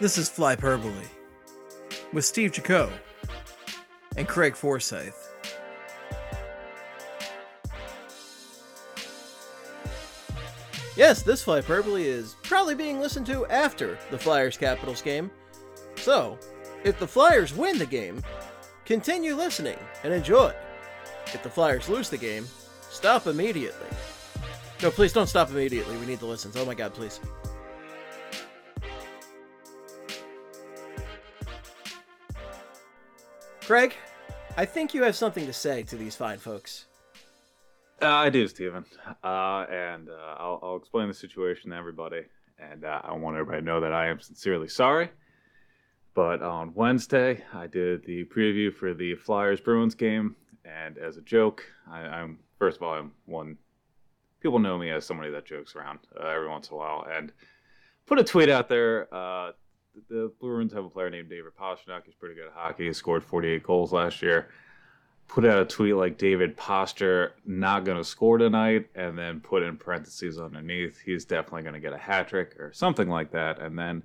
This is Flyperbole with Steve Jacot and Craig Forsythe. Yes, this Flyperbole is probably being listened to after the Flyers-Capitals game. So, if the Flyers win the game, continue listening and enjoy. If the Flyers lose the game, stop immediately. No, please don't stop immediately. We need the listens. Oh my God, please. Craig, I think you have something to say to these fine folks. I do, Stephen. I'll explain the situation to everybody. And I want everybody to know that I am sincerely sorry. But on Wednesday, I did the preview for the Flyers-Bruins game, and as a joke, I'm first of all, I'm one. People know me as somebody that jokes around every once in a while, and put a tweet out there. The Bruins have a player named David Pastrnak. He's pretty good at hockey. He scored 48 goals last year. Put out a tweet like David Pastrnak not going to score tonight, and then put in parentheses underneath, he's definitely going to get a hat trick or something like that, and then.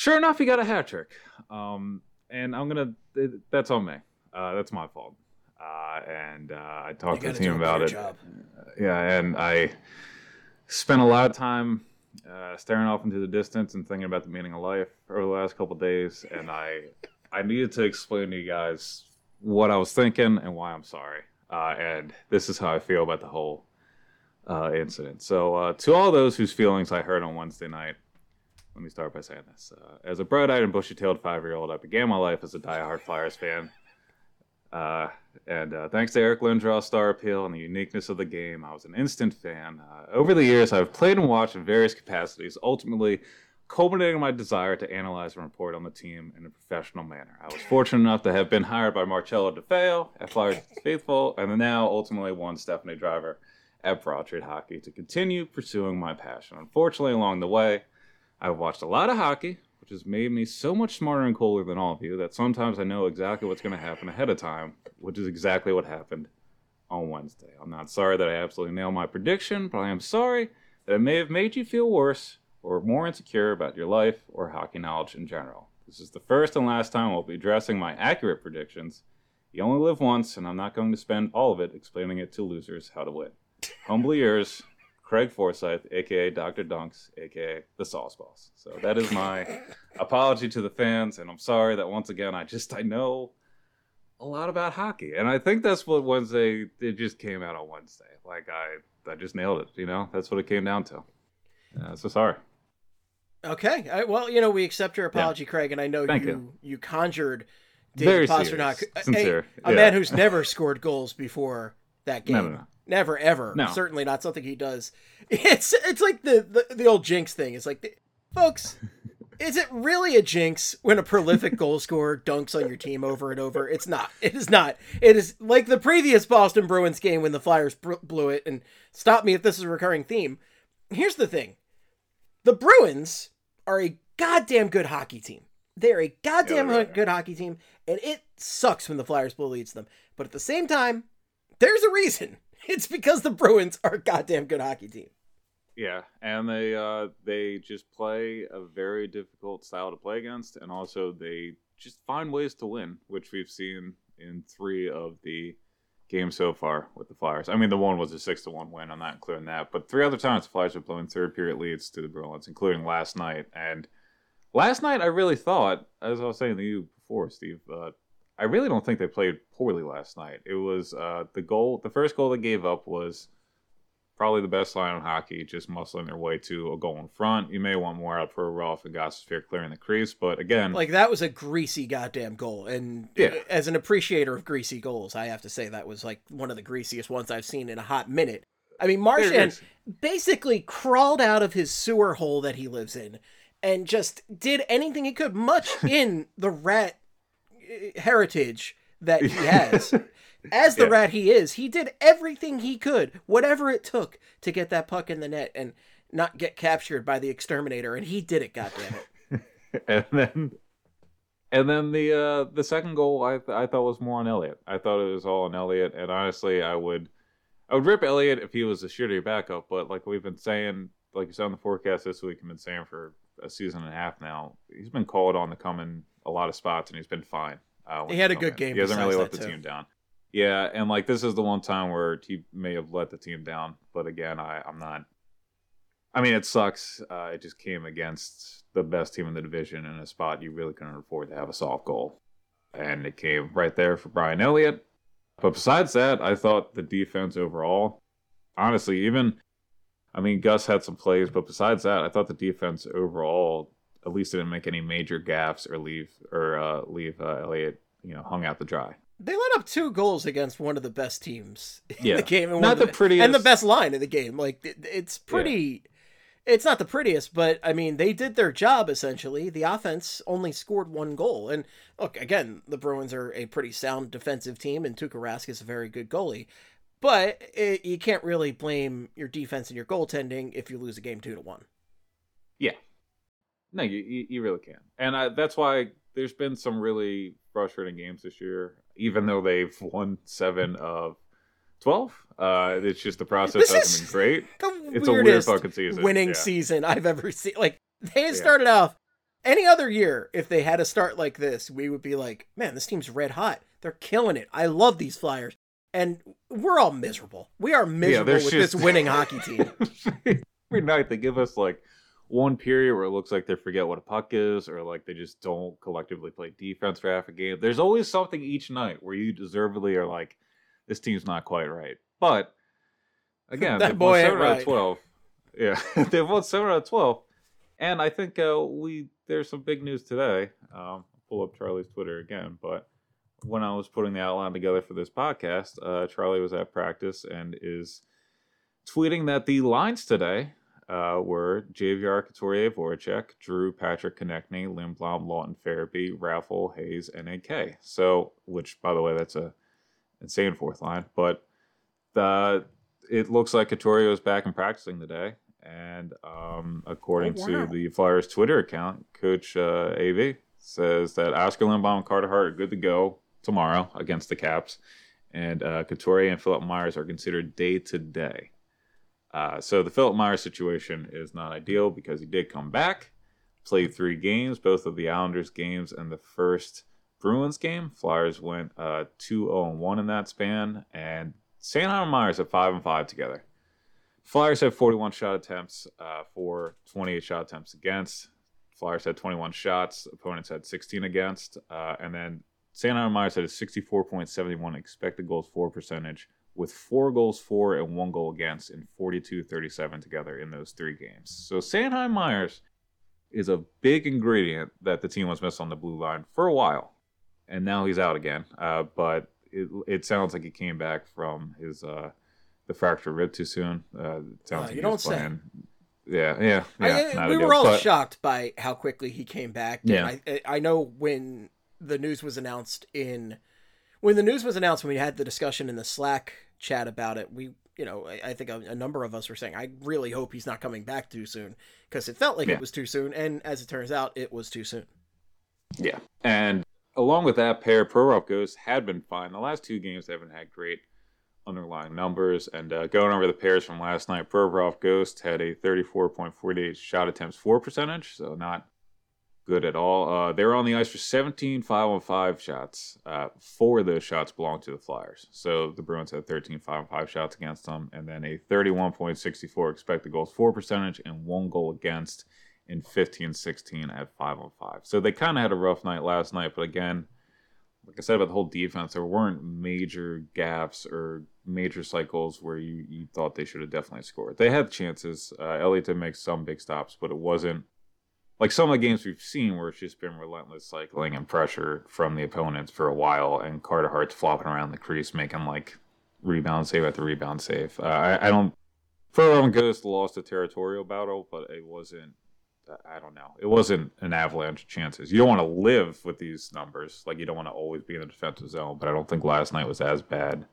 Sure enough, he got a hat trick, and I'm gonna. That's on me. That's my fault. I talked to the team about it. And I spent a lot of time staring off into the distance and thinking about the meaning of life over the last couple of days, and I needed to explain to you guys what I was thinking and why I'm sorry. And this is how I feel about the whole incident. So to all those whose feelings I heard on Wednesday night. Let me start by saying this. As a bright-eyed and bushy-tailed 5-year-old, I began my life as a die-hard Flyers fan. Thanks to Eric Lindros' star appeal and the uniqueness of the game, I was an instant fan. Over the years, I've played and watched in various capacities, ultimately culminating my desire to analyze and report on the team in a professional manner. I was fortunate enough to have been hired by Marcelo DeFeo at Flyers Faithful, and now ultimately won Stephanie Driver at Voráček Hockey to continue pursuing my passion. Unfortunately, along the way, I've watched a lot of hockey, which has made me so much smarter and cooler than all of you that sometimes I know exactly what's going to happen ahead of time, which is exactly what happened on Wednesday. I'm not sorry that I absolutely nailed my prediction, but I am sorry that it may have made you feel worse or more insecure about your life or hockey knowledge in general. This is the first and last time I'll be addressing my accurate predictions. You only live once, and I'm not going to spend all of it explaining it to losers how to win. Humbly yours, Craig Forsythe, a.k.a. Dr. Dunks, a.k.a. the Sauce Boss. So that is my apology to the fans, and I'm sorry that once again, I know a lot about hockey. And I think that's what Wednesday, it just came out on Wednesday. Like, I just nailed it, you know? That's what it came down to. So sorry. Okay. We accept your apology, yeah. Craig, and I know you conjured David Pastrnak, a man who's never scored goals before that game. No. Never, ever. No. Certainly not something he does. It's like the old jinx thing. It's like, folks, is it really a jinx when a prolific goal scorer dunks on your team over and over? It's not. It is not. It is like the previous Boston Bruins game when the Flyers blew it, and stop me if this is a recurring theme. Here's the thing. The Bruins are a goddamn good hockey team. They're a goddamn good hockey team, and it sucks when the Flyers blow leads them. But at the same time, there's a reason. It's because the Bruins are a goddamn good hockey team. Yeah, and they just play a very difficult style to play against, and also they just find ways to win, which we've seen in 3 of the games so far with the Flyers. I mean, the one was a 6-1 win. I'm not including that, but 3 other times the Flyers have blown third-period leads to the Bruins, including last night. And last night, I really thought, as I was saying to you before, Steve, I really don't think they played poorly last night. It was the first goal they gave up was probably the best line in hockey, just muscling their way to a goal in front. You may want more out for Rolf and Gostisbehere clearing the crease, but again... Like, that was a greasy goddamn goal, and as an appreciator of greasy goals, I have to say that was like one of the greasiest ones I've seen in a hot minute. I mean, Marchand basically crawled out of his sewer hole that he lives in and just did anything he could, much in the rat... heritage that he has as the rat he is. He did everything he could, whatever it took, to get that puck in the net and not get captured by the exterminator, and he did it, goddamn it. And then And then the second goal I thought was more on Elliott. I thought it was all on Elliott, and honestly, I would rip Elliott if he was a shittier backup. But like we've been saying, like you saw in the forecast this week, I've been saying for a season and a half now, he's been called on to come in a lot of spots, and he's been fine. He had a good game. He hasn't really let the team down. Yeah, and like this is the one time where he may have let the team down. But again, I'm not. I mean, it sucks. It just came against the best team in the division in a spot you really couldn't afford to have a soft goal. And it came right there for Brian Elliott. But besides that, I thought the defense overall, honestly, Gus had some plays, but besides that, I thought the defense overall, at least didn't make any major gaffes or leave Elliott, hung out to dry. They let up 2 goals against one of the best teams in the game. And not the prettiest. And the best line in the game. Like, it's pretty... Yeah. It's not the prettiest, but, I mean, they did their job, essentially. The offense only scored 1 goal. And, look, again, the Bruins are a pretty sound defensive team, and Tuukka Rask is a very good goalie. But you can't really blame your defense and your goaltending if you lose a game 2-1. Yeah. No, you really can. And that's why there's been some really frustrating games this year, even though they've won 7 of 12. It's just the process hasn't been great. It's a weird fucking season. Winning season I've ever seen. Like, they had started off any other year. If they had a start like this, we would be like, man, this team's red hot. They're killing it. I love these Flyers. And we're all miserable. We are miserable with this winning hockey team. Every night they give us like one period where it looks like they forget what a puck is, or like they just don't collectively play defense for half a game. There's always something each night where you deservedly are like, this team's not quite right. But again, they've won 7 out of 12. Yeah, they've won 7 out of 12. And I think there's some big news today. I'll pull up Charlie's Twitter again, but when I was putting the outline together for this podcast, Charlie was at practice and is tweeting that the lines today were JVR, Couturier, Voráček, Giroux, Pastrnak, Konecny, Lindblom, Laughton, Farabee, Raffle, Hayes, and AK. So, which, by the way, that's a insane 4th line. But it looks like Couturier is back and practicing today. And according to the Flyers Twitter account, Coach AV says that Oskar Lindblom and Carter Hart are good to go tomorrow against the Caps. And Couturier and Philippe Myers are considered day-to-day. So the Philip Myers situation is not ideal because he did come back, played 3 games, both of the Islanders games and the first Bruins game. Flyers went 2-0-1 in that span, and Sanheim and Myers have 5-5 together. Flyers have 41 shot attempts for 28 shot attempts against. Flyers had 21 shots, opponents had 16 against, and then Sanheim and Myers had a 64.71 expected goals for percentage, with 4 goals for and 1 goal against in 42-37 together in those 3 games. So Sanheim Myers is a big ingredient that the team was missing on the blue line for a while, and now he's out again. But it sounds like he came back from his the fractured rib too soon. Sounds like you don't say. Yeah. We were all shocked by how quickly he came back. Yeah. I know when the news was announced when we had the discussion in the Slack chat about it, we, I think a number of us were saying, I really hope he's not coming back too soon, because it felt like it was too soon. And as it turns out, it was too soon. Yeah. And along with that pair, Prorok had been fine. The last 2 games, they haven't had great underlying numbers. And going over the pairs from last night, Prorok had a 34.48 shot attempts for percentage, so not good at all. They were on the ice for 17 5-on-5 shots. 4 of those shots belonged to the Flyers. So the Bruins had 13 5-on-5 shots against them, and then a 31.64 expected goals for percentage and 1 goal against in 15-16 at 5-on-5. So they kind of had a rough night last night, but again, like I said about the whole defense, there weren't major gaps or major cycles where you thought they should have definitely scored. They had chances. Elliott did make some big stops, but it wasn't like some of the games we've seen where it's just been relentless cycling and pressure from the opponents for a while, and Carter Hart's flopping around the crease, making like rebound save after rebound save. I don't... Furlong Ghost lost a territorial battle, but it wasn't... I don't know. It wasn't an avalanche of chances. You don't want to live with these numbers. Like, you don't want to always be in the defensive zone, but I don't think last night was as bad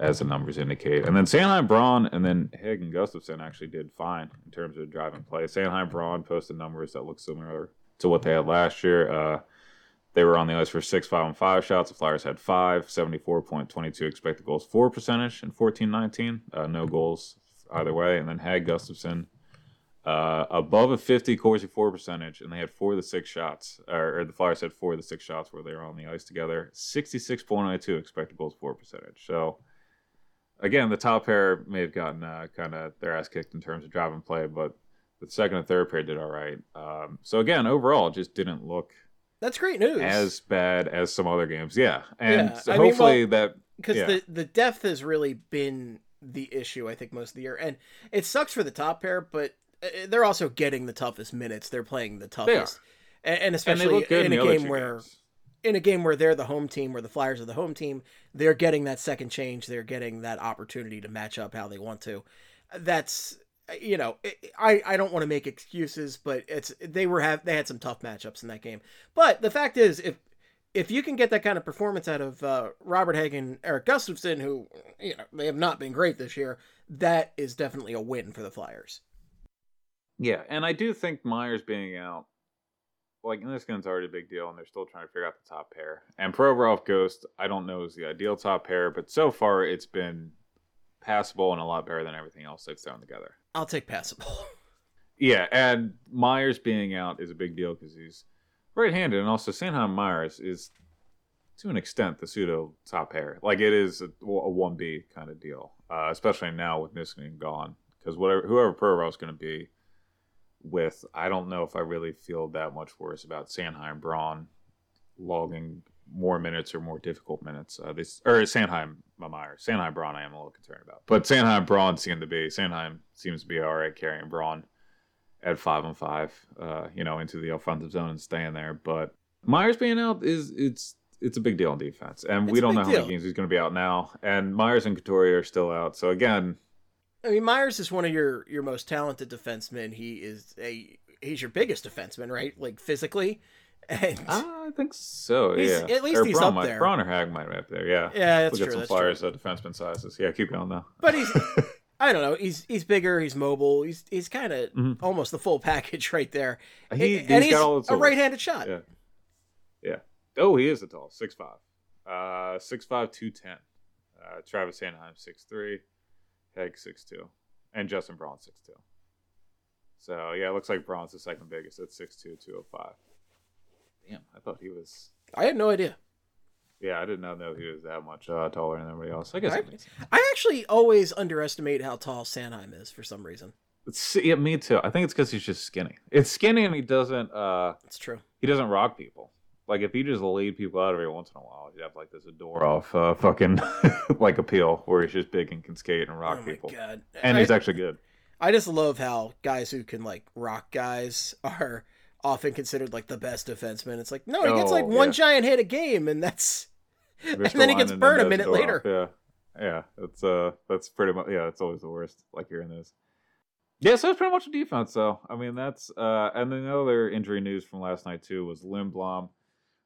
as the numbers indicate. And then Sanheim, Braun, and then Hegg and Gustafson actually did fine in terms of driving play. Sanheim, Braun posted numbers that look similar to what they had last year. They were on the ice for 6-5-on-5 shots. The Flyers had 5, 74.22 expected goals for percentage, and 14-19. No goals either way. And then had Gustafson above a 50 Corsi for percentage, and they had 4 of the 6 shots, or the Flyers had 4 of the 6 shots where they were on the ice together. 66.92 expected goals for percentage. So, again, the top pair may have gotten kind of their ass kicked in terms of drive and play, but the second and third pair did all right. So, again, overall, it just didn't look... That's great news. As bad as some other games. Yeah. And yeah. So hopefully that... Because the depth has really been the issue, I think, most of the year. And it sucks for the top pair, but they're also getting the toughest minutes. They're playing the toughest. They are. And especially in a game where... In a game where they're the home team, where the Flyers are the home team, they're getting that second change. They're getting that opportunity to match up how they want to. That's, you know, I don't want to make excuses, but it's they had some tough matchups in that game. But the fact is, if you can get that kind of performance out of Robert Hägg and Eric Gustafson, who, you know, they have not been great this year, that is definitely a win for the Flyers. Yeah, and I do think Myers being out, like, Niskanen is already a big deal, and they're still trying to figure out the top pair. And Provorov Ghost, I don't know, is the ideal top pair, but so far it's been passable and a lot better than everything else they've thrown together. I'll take passable. Yeah, and Myers being out is a big deal because he's right-handed, and also Sanheim Myers is, to an extent, the pseudo top pair. Like, it is a 1B kind of deal, especially now with Niskanen gone, because whoever Provorov is going to be with, I don't know if I really feel that much worse about Sanheim Braun logging more minutes or more difficult minutes. Sanheim Braun I am a little concerned about. But Sanheim seems to be all right carrying Braun at 5-on-5, you know, into the offensive zone and staying there. But Myers being out is a big deal in defense. And we don't know how many games he's going to be out now. And Myers and Couturier are still out. So again... I mean, Myers is one of your most talented defensemen. He's your biggest defenseman, right? Like, physically, and I think so. Yeah, at least he's up there. Braun or Hägg might be up there. Yeah, yeah, that's true. We'll get some Flyers defenseman sizes. Yeah, keep going though. But he's, I don't know. He's bigger. He's mobile. He's kind of almost the full package right there. He's got all the tools. A right-handed shot. Yeah. Yeah. Oh, he is the tall, 6'5", 210. Travis Sanheim 6'3". Hägg 6'2", and Justin Braun 6'2". So yeah, it looks like Braun's the second biggest at 6'2", 205. Damn, I thought he was. I had no idea. Yeah, I did not know he was that much taller than everybody else. I guess I actually always underestimate how tall Sanheim is for some reason. Yeah, me too. I think it's because he's just skinny. It's skinny, and he doesn't. It's true. He doesn't rock people. Like, if you just lead people out every once in a while, you have, like, this Adorov fucking, like, appeal where he's just big and can skate and rock people. Oh, my God. And he's actually good. I just love how guys who can, like, rock guys are often considered, like, the best defenseman. It's like, no, he gets, like, one giant hit a game, and that's... And then he gets burned a minute later. Yeah, yeah. That's pretty much... Yeah, it's always the worst, like, hearing this. Yeah, so it's pretty much a defense, though. I mean, that's... and then the other injury news from last night, too, was Lindblom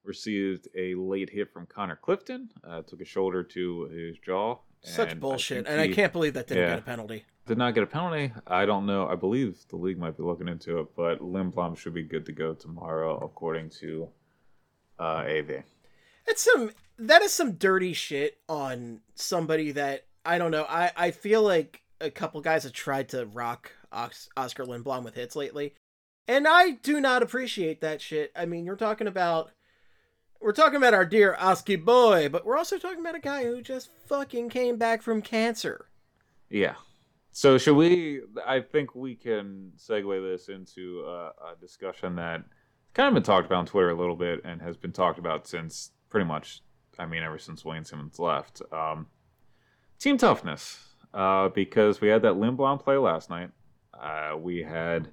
received a late hit from Connor Clifton, took a shoulder to his jaw. Such bullshit, and I can't believe that didn't get a penalty. Did not get a penalty. I don't know. I believe the league might be looking into it, but Lindblom should be good to go tomorrow, according to AV. That is some dirty shit on somebody that, I don't know, I feel like a couple guys have tried to rock Oskar Lindblom with hits lately, and I do not appreciate that shit. I mean, we're talking about our dear Oski boy, but we're also talking about a guy who just fucking came back from cancer. Yeah. So should we... I think we can segue this into a discussion that kind of been talked about on Twitter a little bit and has been talked about since pretty much, I mean, ever since Wayne Simmonds left. Team toughness. Because we had that Lindblom play last night. We had...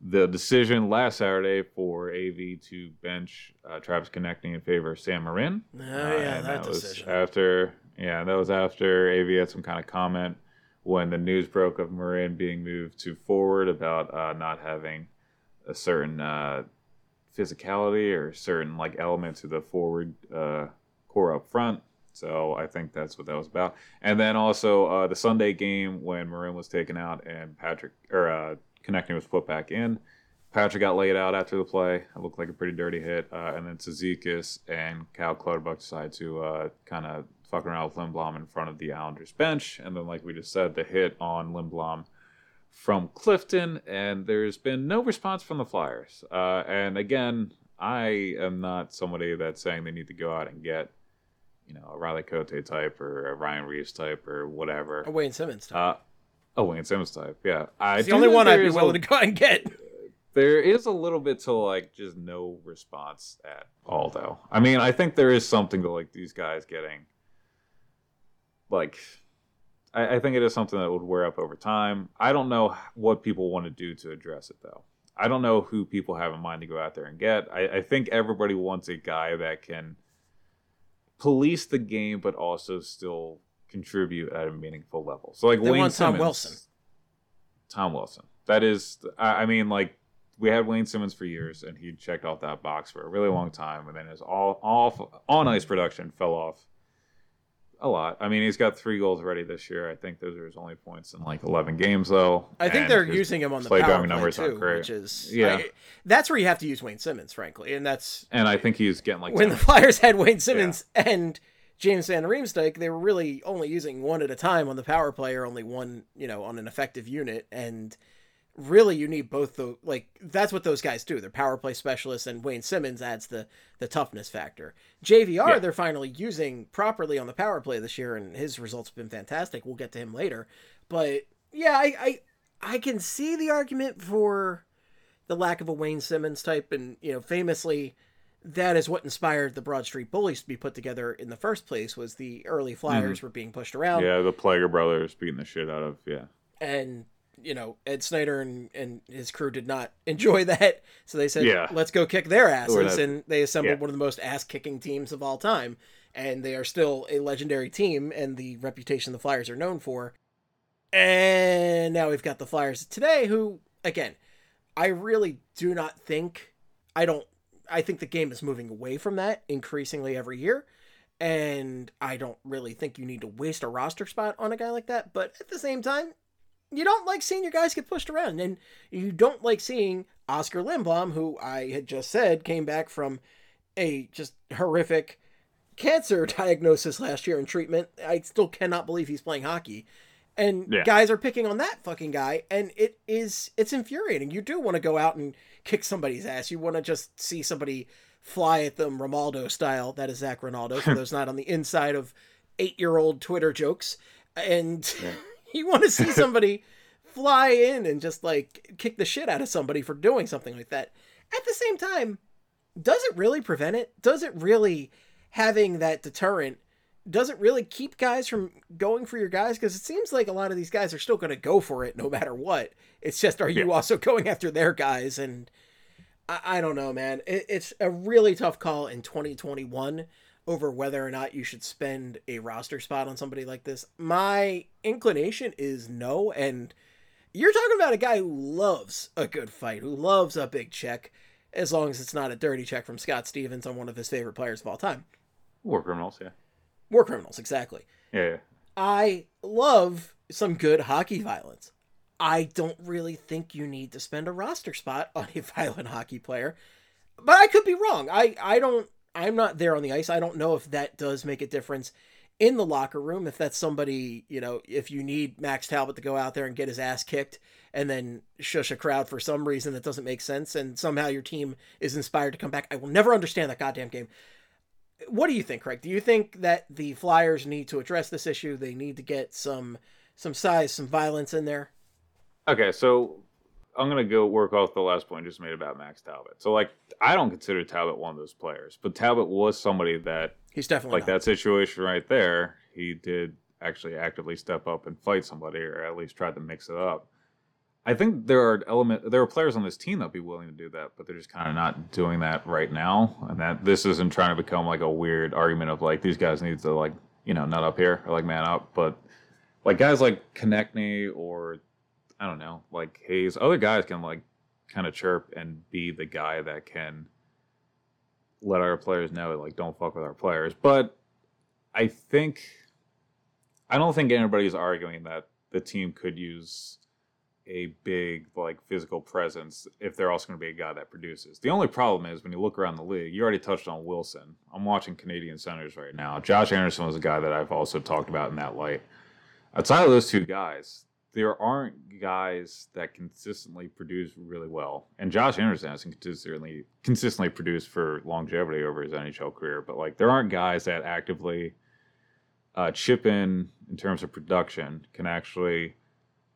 the decision last Saturday for AV to bench Travis Konecny in favor of Sam Marin. Oh, yeah, that decision. That was after AV had some kind of comment when the news broke of Marin being moved to forward about not having a certain physicality or certain like element to the forward core up front. So I think that's what that was about. And then also the Sunday game when Marin was taken out and Konecny was put back in, Patrick got laid out after the play. It looked like a pretty dirty hit. And then Tzekis and Cal Clutterbuck decided to kind of fuck around with Lindblom in front of the Islanders bench. And then, like we just said, the hit on Lindblom from Clifton. And there's been no response from the Flyers. And again, I am not somebody that's saying they need to go out and get, you know, a Riley Cote type or a Ryan Reeves type or whatever. A Wayne Simmonds type. Wayne Simmonds type, yeah. It's the only one I'd be willing to go out and get. There is a little bit to, like, just no response at all, though. I mean, I think there is something to, like, these guys getting, like, I think it is something that would wear up over time. I don't know what people want to do to address it, though. I don't know who people have in mind to go out there and get. I think everybody wants a guy that can police the game, but also still contribute at a meaningful level. So, like, they Wayne want Tom Simmonds, Wilson. Tom Wilson. That is, I mean, like, we had Wayne Simmonds for years, and he checked off that box for a really long time, and then his on-ice production fell off a lot. I mean, he's got 3 goals already this year. I think those are his only points in, like, 11 games, though. I think they're using him on the power play, too, which is... Yeah. That's where you have to use Wayne Simmonds, frankly, and that's... And I think he's getting, like... When the Flyers had Wayne Simmonds and James van Riemsdyk, they were really only using one at a time on the power play, or only one, you know, on an effective unit, and... Really, you need both, though. Like, that's what those guys do. They're power play specialists, and Wayne Simmonds adds the toughness factor. JVR, they're finally using properly on the power play this year, and his results have been fantastic. We'll get to him later. But, yeah, I can see the argument for the lack of a Wayne Simmonds type, and, you know, famously, that is what inspired the Broad Street Bullies to be put together in the first place, was the early Flyers were being pushed around. Yeah, the Plager brothers beating the shit out of, And... You know, Ed Snyder and his crew did not enjoy that, so they said, let's go kick their asses, and they assembled one of the most ass-kicking teams of all time, and they are still a legendary team and the reputation the Flyers are known for. And now we've got the Flyers today, who, again, I really do not think... I think the game is moving away from that increasingly every year, and I don't really think you need to waste a roster spot on a guy like that, but at the same time, you don't like seeing your guys get pushed around, and you don't like seeing Oskar Lindblom, who I had just said came back from a just horrific cancer diagnosis last year and treatment. I still cannot believe he's playing hockey, and guys are picking on that fucking guy, and it's infuriating. You do want to go out and kick somebody's ass. You want to just see somebody fly at them Romaldo style. That is Zach Ronaldo, for those not on the inside of 8-year-old Twitter jokes. And... Yeah. You want to see somebody fly in and just, like, kick the shit out of somebody for doing something like that. At the same time, does it really prevent it? Does it really, having that deterrent, does it really keep guys from going for your guys? Because it seems like a lot of these guys are still going to go for it no matter what. It's just, are you also going after their guys? And I don't know, man. It's a really tough call in 2021 over whether or not you should spend a roster spot on somebody like this. My inclination is no, and you're talking about a guy who loves a good fight, who loves a big check, as long as it's not a dirty check from Scott Stevens on one of his favorite players of all time. War criminals, War criminals, exactly. Yeah. I love some good hockey violence. I don't really think you need to spend a roster spot on a violent hockey player, but I could be wrong. I'm not there on the ice. I don't know if that does make a difference in the locker room. If that's somebody, you know, if you need Max Talbot to go out there and get his ass kicked and then shush a crowd for some reason that doesn't make sense, and somehow your team is inspired to come back. I will never understand that goddamn game. What do you think, Craig? Do you think that the Flyers need to address this issue? They need to get some size, some violence in there? Okay, so... I'm going to go work off the last point just made about Max Talbot. So, like, I don't consider Talbot one of those players, but Talbot was somebody that... He's definitely that situation right there, he did actually actively step up and fight somebody, or at least tried to mix it up. I think there are players on this team that would be willing to do that, but they're just kind of not doing that right now. And that this isn't trying to become, like, a weird argument of, like, these guys need to, like, you know, nut up here, or, like, man up. But, like, guys like Konecny or... I don't know, like Hayes, other guys can, like, kind of chirp and be the guy that can let our players know, like, don't fuck with our players. But I don't think anybody's arguing that the team could use a big, like, physical presence if they're also going to be a guy that produces. The only problem is when you look around the league, you already touched on Wilson. I'm watching Canadian centers right now. Josh Anderson was a guy that I've also talked about in that light. Outside of those two guys, there aren't guys that consistently produce really well. And Josh Anderson has consistently produced for longevity over his NHL career. But, like, there aren't guys that actively chip in terms of production, can actually,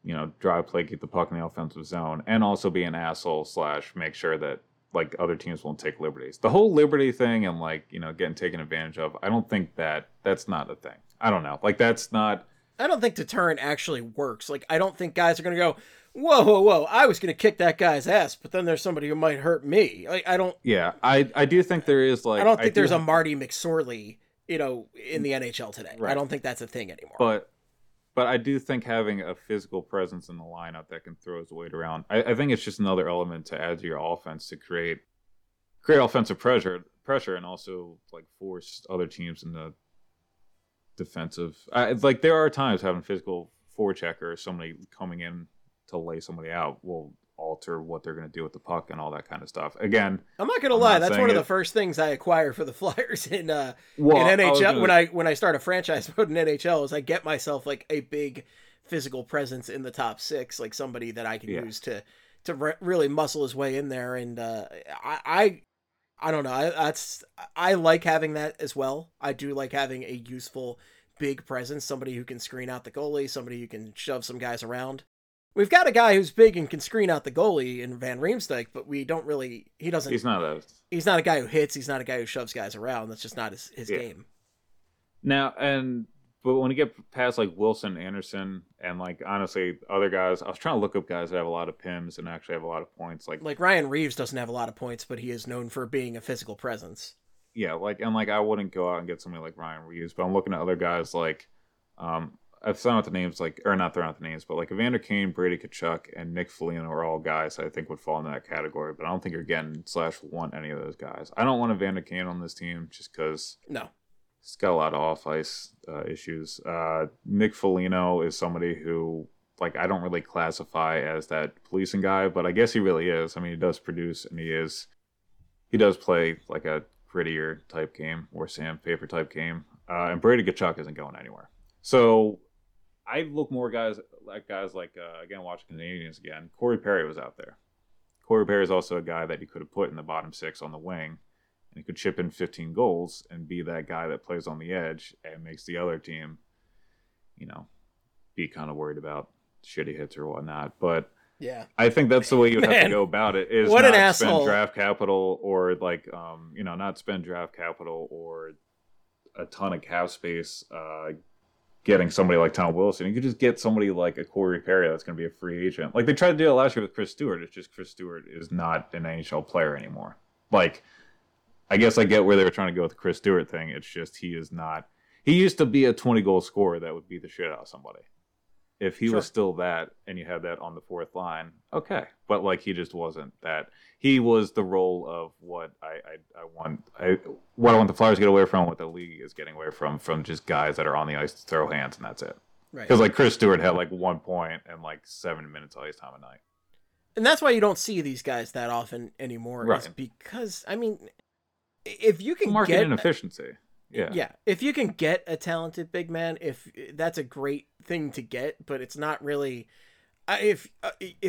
you know, drive play, get the puck in the offensive zone, and also be an asshole / make sure that, like, other teams won't take liberties. The whole liberty thing and, like, you know, getting taken advantage of, I don't think that's not a thing. I don't know. Like, that's not... I don't think deterrent actually works. Like, I don't think guys are going to go, whoa, I was going to kick that guy's ass, but then there's somebody who might hurt me. Like, I don't... Yeah, I do think there is, like... I don't think there's a Marty McSorley, you know, in the NHL today. Right. I don't think that's a thing anymore. But I do think having a physical presence in the lineup that can throw his weight around, I think it's just another element to add to your offense to create offensive pressure and also, like, force other teams in the defensive. Like, there are times having physical forecheck or somebody coming in to lay somebody out will alter what they're going to do with the puck and all that kind of stuff. Again, I'm not going to lie. That's one of the first things I acquire for the Flyers in NHL. When I start a franchise mode in NHL is I get myself, like, a big physical presence in the top six, like somebody that I can use to really muscle his way in there. And I don't know. I like having that as well. I do like having a useful big presence, somebody who can screen out the goalie, somebody who can shove some guys around. We've got a guy who's big and can screen out the goalie in Van Riemsdyk, but we don't really... He's not a guy who hits. He's not a guy who shoves guys around. That's just not his game. Now, but when you get past, like, Wilson, Anderson, and, like, honestly, other guys, I was trying to look up guys that have a lot of PIMs and actually have a lot of points. Like Ryan Reeves doesn't have a lot of points, but he is known for being a physical presence. Yeah, like, and, like, I wouldn't go out and get somebody like Ryan Reeves, but I'm looking at other guys like, I've thrown out the names, like Evander Kane, Brady Tkachuk, and Nick Foligno are all guys I think would fall into that category, but I don't think you're getting / want any of those guys. I don't want Evander Kane on this team just because... No. He's got a lot of off-ice issues. Nick Foligno is somebody who, like, I don't really classify as that policing guy, but I guess he really is. I mean, he does produce, and he does play, like, a grittier type game or sandpaper type game. And Brady Tkachuk isn't going anywhere. So I look more guys like again, watching Canadians again. Corey Perry was out there. Corey Perry is also a guy that you could have put in the bottom six on the wing. And he could chip in 15 goals and be that guy that plays on the edge and makes the other team, you know, be kind of worried about shitty hits or whatnot. But yeah, I think that's the way you have to go about it. Is what not an asshole. Spend draft capital or like, you know, not spend draft capital or a ton of cap space getting somebody like Tom Wilson. You could just get somebody like a Corey Perry that's going to be a free agent. Like they tried to do it last year with Chris Stewart. It's just Chris Stewart is not an NHL player anymore. Like, I guess I get where they were trying to go with the Chris Stewart thing. It's just he is not... He used to be a 20-goal scorer that would beat the shit out of somebody. If he was still that, and you had that on the fourth line, okay. But, like, he just wasn't that. He was the role of what I want the Flyers to get away from, what the league is getting away from just guys that are on the ice to throw hands, and that's it. Right. Because, like, Chris Stewart had, like, 1 point and, like, 7 minutes ice time a night. And that's why you don't see these guys that often anymore. Right. Is because, I mean... If you can market inefficiency, yeah. If you can get a talented big man, if that's a great thing to get, but it's not really. If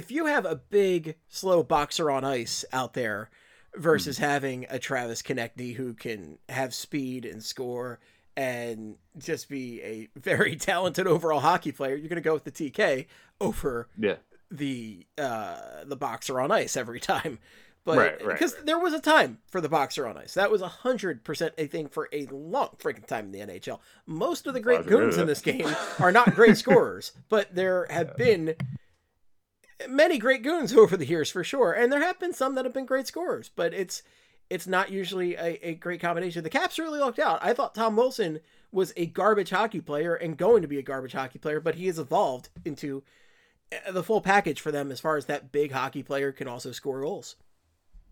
you have a big slow boxer on ice out there, versus having a Travis Konecny who can have speed and score and just be a very talented overall hockey player, you're going to go with the TK over the boxer on ice every time. But because there was a time for the boxer on ice. That was 100% a thing for a long freaking time in the NHL. Most of the great goons in this game are not great scorers, but there have been many great goons over the years for sure. And there have been some that have been great scorers, but it's not usually a great combination. The Caps really lucked out. I thought Tom Wilson was a garbage hockey player and going to be a garbage hockey player, but he has evolved into the full package for them as far as that big hockey player can also score goals.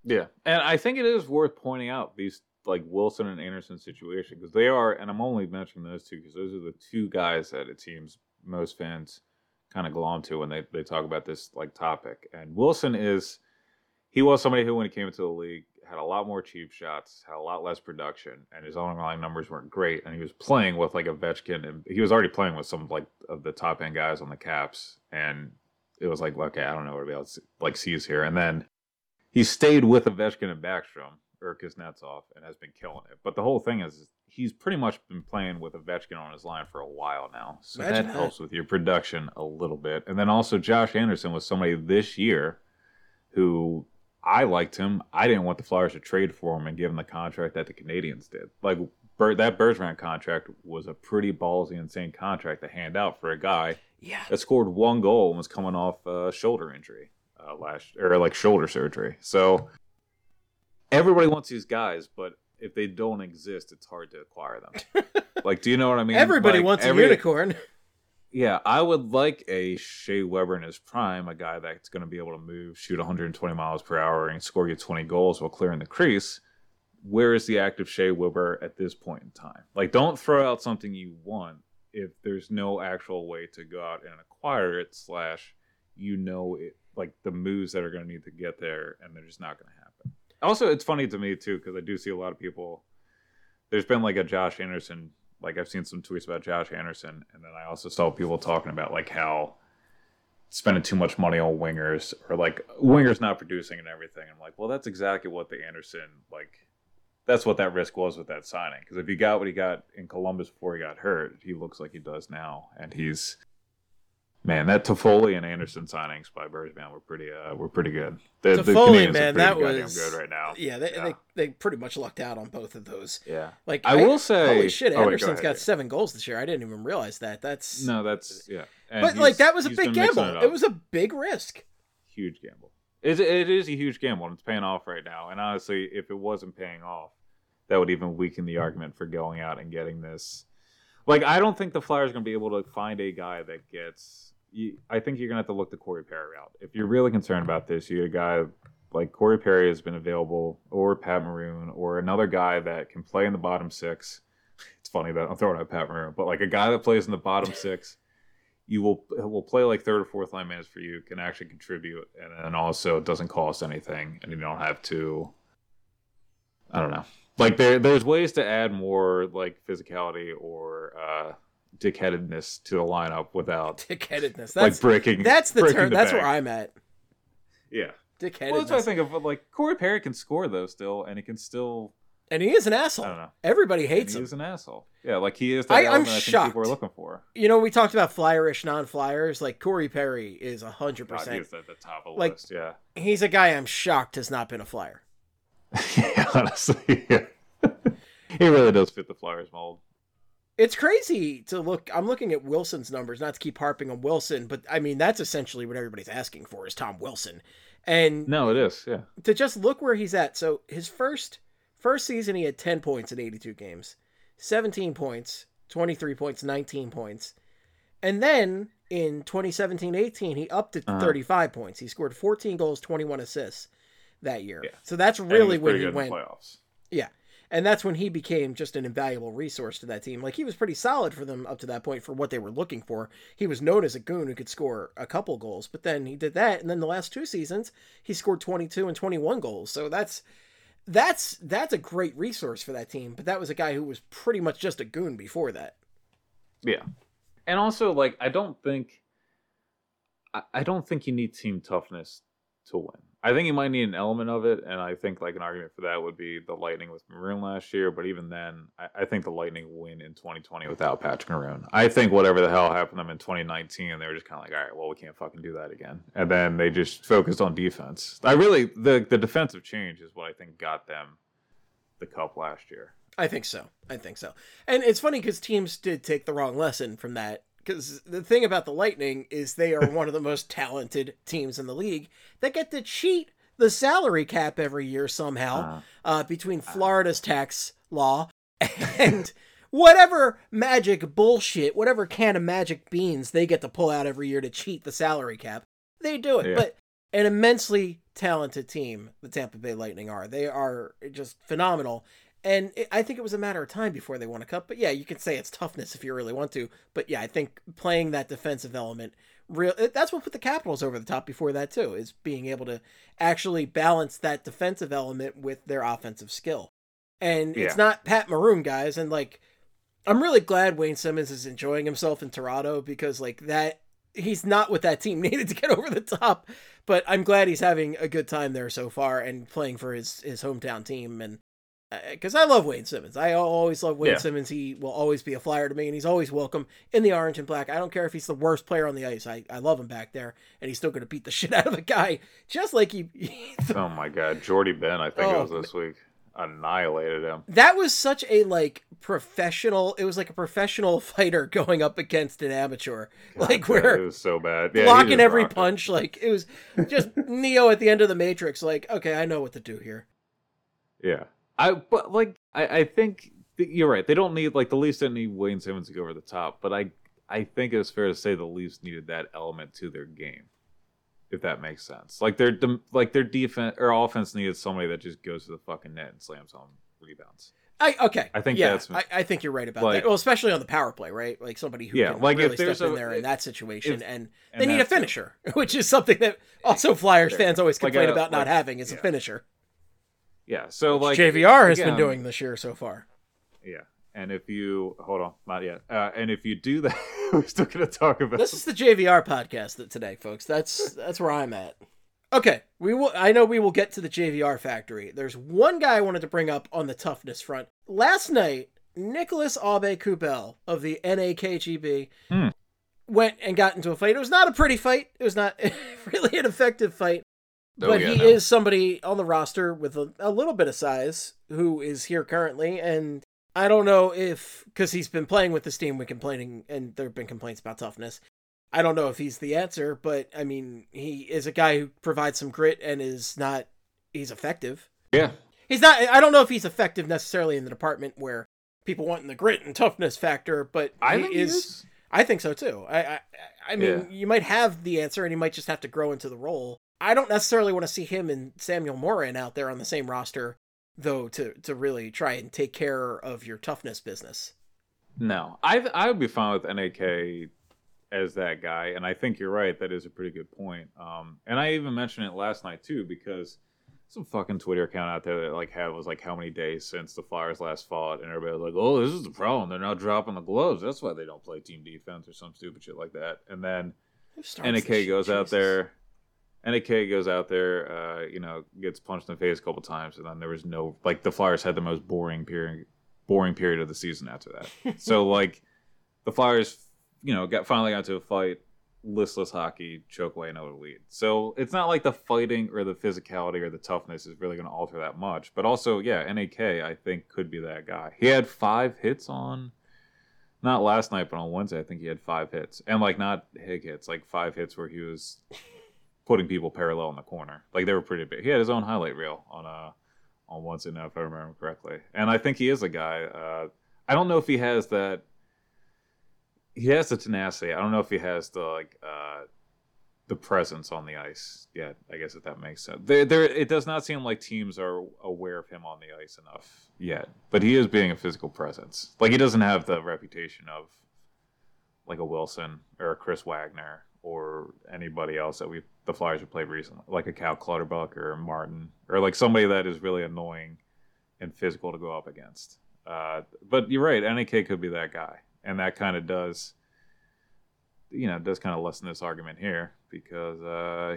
Yeah, and I think it is worth pointing out these, like, Wilson and Anderson situation, because they are, and I'm only mentioning those two because those are the two guys that it seems most fans kind of glom to when they talk about this like topic. And Wilson is, he was somebody who when he came into the league had a lot more cheap shots, had a lot less production, and his underlying numbers weren't great. And he was playing with like Ovechkin, and he was already playing with some like of the top end guys on the Caps. And it was like, okay, I don't know what everybody else like sees here. And then he stayed with Ovechkin and Backstrom or Kuznetsov and has been killing it. But the whole thing is he's pretty much been playing with Ovechkin on his line for a while now. So that helps with your production a little bit. And then also Josh Anderson was somebody this year who I liked him. I didn't want the Flyers to trade for him and give him the contract that the Canadians did. Like that Bergeron contract was a pretty ballsy, insane contract to hand out for a guy that scored one goal and was coming off a shoulder injury shoulder surgery. So everybody wants these guys, but if they don't exist, it's hard to acquire them. Like, do you know what I mean? Everybody wants a unicorn. Yeah, I would like a Shea Weber in his prime, a guy that's going to be able to move, shoot 120 miles per hour, and score you 20 goals while clearing the crease. Where is the active Shea Weber at this point in time? Like, don't throw out something you want if there's no actual way to go out and acquire it, like the moves that are going to need to get there, and they're just not going to happen. Also, it's funny to me, too, because I do see a lot of people. There's been like a Josh Anderson. Like, I've seen some tweets about Josh Anderson, and then I also saw people talking about, like, how spending too much money on wingers or, like, wingers not producing and everything. I'm like, well, that's exactly what the Anderson, like, that's what that risk was with that signing. Because if he got what he got in Columbus before he got hurt, he looks like he does now. And he's, man, that Toffoli and Anderson signings by Bergevin were pretty good. The Toffoli, man, that was good right now. Yeah, they pretty much lucked out on both of those. Yeah, like I will say, holy shit, Anderson's got 7 goals this year. I didn't even realize that. That's And but like that was a big gamble. It was a big risk. Huge gamble. It is a huge gamble, and it's paying off right now. And honestly, if it wasn't paying off, that would even weaken the argument for going out and getting this. Like, I don't think the Flyers are going to be able to find a guy that gets. I think you're going to have to look the Corey Perry route. If you're really concerned about this, you get a guy like Corey Perry has been available, or Pat Maroon, or another guy that can play in the bottom 6. It's funny that I'm throwing out Pat Maroon, but like a guy that plays in the bottom 6, will play like third or fourth line minutes for you, can actually contribute, and then also it doesn't cost anything, and you don't have to, I don't know. Like there's ways to add more like physicality or dickheadedness to the lineup without dickheadedness. That's like breaking. That's the term. That's where I'm at. Yeah, dickheadedness. Well, that's what I think of. Like Corey Perry can score though, still, and he can still. And he is an asshole. I don't know. Everybody hates him. He is an asshole. Yeah, like he is. I'm shocked. People are looking for. You know, we talked about Flyerish, non-Flyers. Like Corey Perry is 100%. He's at the top of the list. Yeah, he's a guy I'm shocked has not been a Flyer. Yeah, honestly, yeah. He really does fit the Flyers mold. It's crazy to look. I'm looking at Wilson's numbers, not to keep harping on Wilson, but I mean, that's essentially what everybody's asking for is Tom Wilson. And no, it is. Yeah. To just look where he's at. So his first season, he had 10 points in 82 games, 17 points, 23 points, 19 points. And then in 2017-18, he upped it to 35 points. He scored 14 goals, 21 assists that year. Yeah. So that's really when he went. Yeah. And that's when he became just an invaluable resource to that team. Like, he was pretty solid for them up to that point for what they were looking for. He was known as a goon who could score a couple goals, but then he did that. And then the last 2 seasons, he scored 22 and 21 goals. So that's a great resource for that team. But that was a guy who was pretty much just a goon before that. Yeah. And also, like, I don't think you need team toughness to win. I think you might need an element of it, and I think like an argument for that would be the Lightning with Maroon last year, but even then, I think the Lightning win in 2020 without Patrick Maroon. I think whatever the hell happened to them in 2019, they were just kind of like, all right, well, we can't fucking do that again. And then they just focused on defense. The defensive change is what I think got them the cup last year. I think so. And it's funny because teams did take the wrong lesson from that. Because the thing about the Lightning is they are one of the most talented teams in the league that get to cheat the salary cap every year somehow between Florida's tax law and whatever magic bullshit, whatever can of magic beans they get to pull out every year to cheat the salary cap. They do it. Yeah. But an immensely talented team, the Tampa Bay Lightning are. They are just phenomenal. And I think it was a matter of time before they won a cup. But yeah, you can say it's toughness if you really want to. But yeah, I think playing that defensive element, that's what put the Capitals over the top before that too, is being able to actually balance that defensive element with their offensive skill. And yeah, it's not Pat Maroon, guys. And like, I'm really glad Wayne Simmonds is enjoying himself in Toronto, because like that, he's not what that team needed to get over the top. But I'm glad he's having a good time there so far and playing for his hometown team. And because I love Wayne Simmonds. I always love Wayne Simmonds. He will always be a Flyer to me, and he's always welcome in the orange and black. I don't care if he's the worst player on the ice. I love him back there, and he's still going to beat the shit out of a guy just like he... Oh, my God. Jordy Ben, I think it was this week, annihilated him. That was such a, like, professional... It was like a professional fighter going up against an amateur. God, like, where... It was so bad. Yeah, blocking every punch. Like, it was just Neo at the end of the Matrix. Like, okay, I know what to do here. Yeah. I think you're right. They don't need, like, the Leafs didn't need Wayne Simmonds to go over the top, but I think it was fair to say the Leafs needed that element to their game, if that makes sense. Like their defense or offense needed somebody that just goes to the fucking net and slams home rebounds. I think you're right about that. Well, especially on the power play, right? Like somebody who can really step in there in that situation, and they need a finisher, which is something that also Flyers fans always complain about not having is a finisher. Yeah, so like JVR has been doing this year so far. Yeah, and if you hold on, not yet. And if you do that, we're still going to talk about this. Is the JVR podcast today, folks. That's where I'm at. Okay, we will. I know we will get to the JVR factory. There's one guy I wanted to bring up on the toughness front. Last night, Nicholas Aubé-Kubel of the NAKGB went and got into a fight. It was not a pretty fight. It was not really an effective fight. But he is somebody on the roster with a little bit of size who is here currently. And I don't know if, because he's been playing with this team, we're complaining, and there have been complaints about toughness. I don't know if he's the answer, but I mean, he is a guy who provides some grit and he's effective. Yeah. I don't know if he's effective necessarily in the department where people want the grit and toughness factor, but he is. I think so too. I mean, you might have the answer and you might just have to grow into the role. I don't necessarily want to see him and Samuel Morin out there on the same roster, though, to really try and take care of your toughness business. No, I would be fine with NAK as that guy, and I think you're right. That is a pretty good point. And I even mentioned it last night too, because some fucking Twitter account out there that was how many days since the Flyers last fought, and everybody was like, "Oh, this is the problem. They're not dropping the gloves. That's why they don't play team defense or some stupid shit like that." And then NAK goes out there. NAK goes out there, gets punched in the face a couple times, and then there was no... Like, the Flyers had the most boring period of the season after that. So, like, the Flyers, finally got into a fight, listless hockey, choke away another lead. So, it's not like the fighting or the physicality or the toughness is really going to alter that much. But also, yeah, NAK, I think, could be that guy. He had 5 hits on... Not last night, but on Wednesday, I think he had 5 hits. And, like, not big hits. Like, 5 hits where he was... putting people parallel in the corner. Like, they were pretty big. He had his own highlight reel on Wednesday night, if I remember correctly. And I think he is a guy. I don't know if he has that... He has the tenacity. I don't know if he has the presence on the ice yet, I guess, if that makes sense. It does not seem like teams are aware of him on the ice enough yet. But he is being a physical presence. Like, he doesn't have the reputation of, like, a Wilson or a Chris Wagner or anybody else that the Flyers have played recently, like a Cal Clutterbuck or Martin, or like somebody that is really annoying and physical to go up against. But you're right, NAK could be that guy, and that kind of does lessen this argument here, because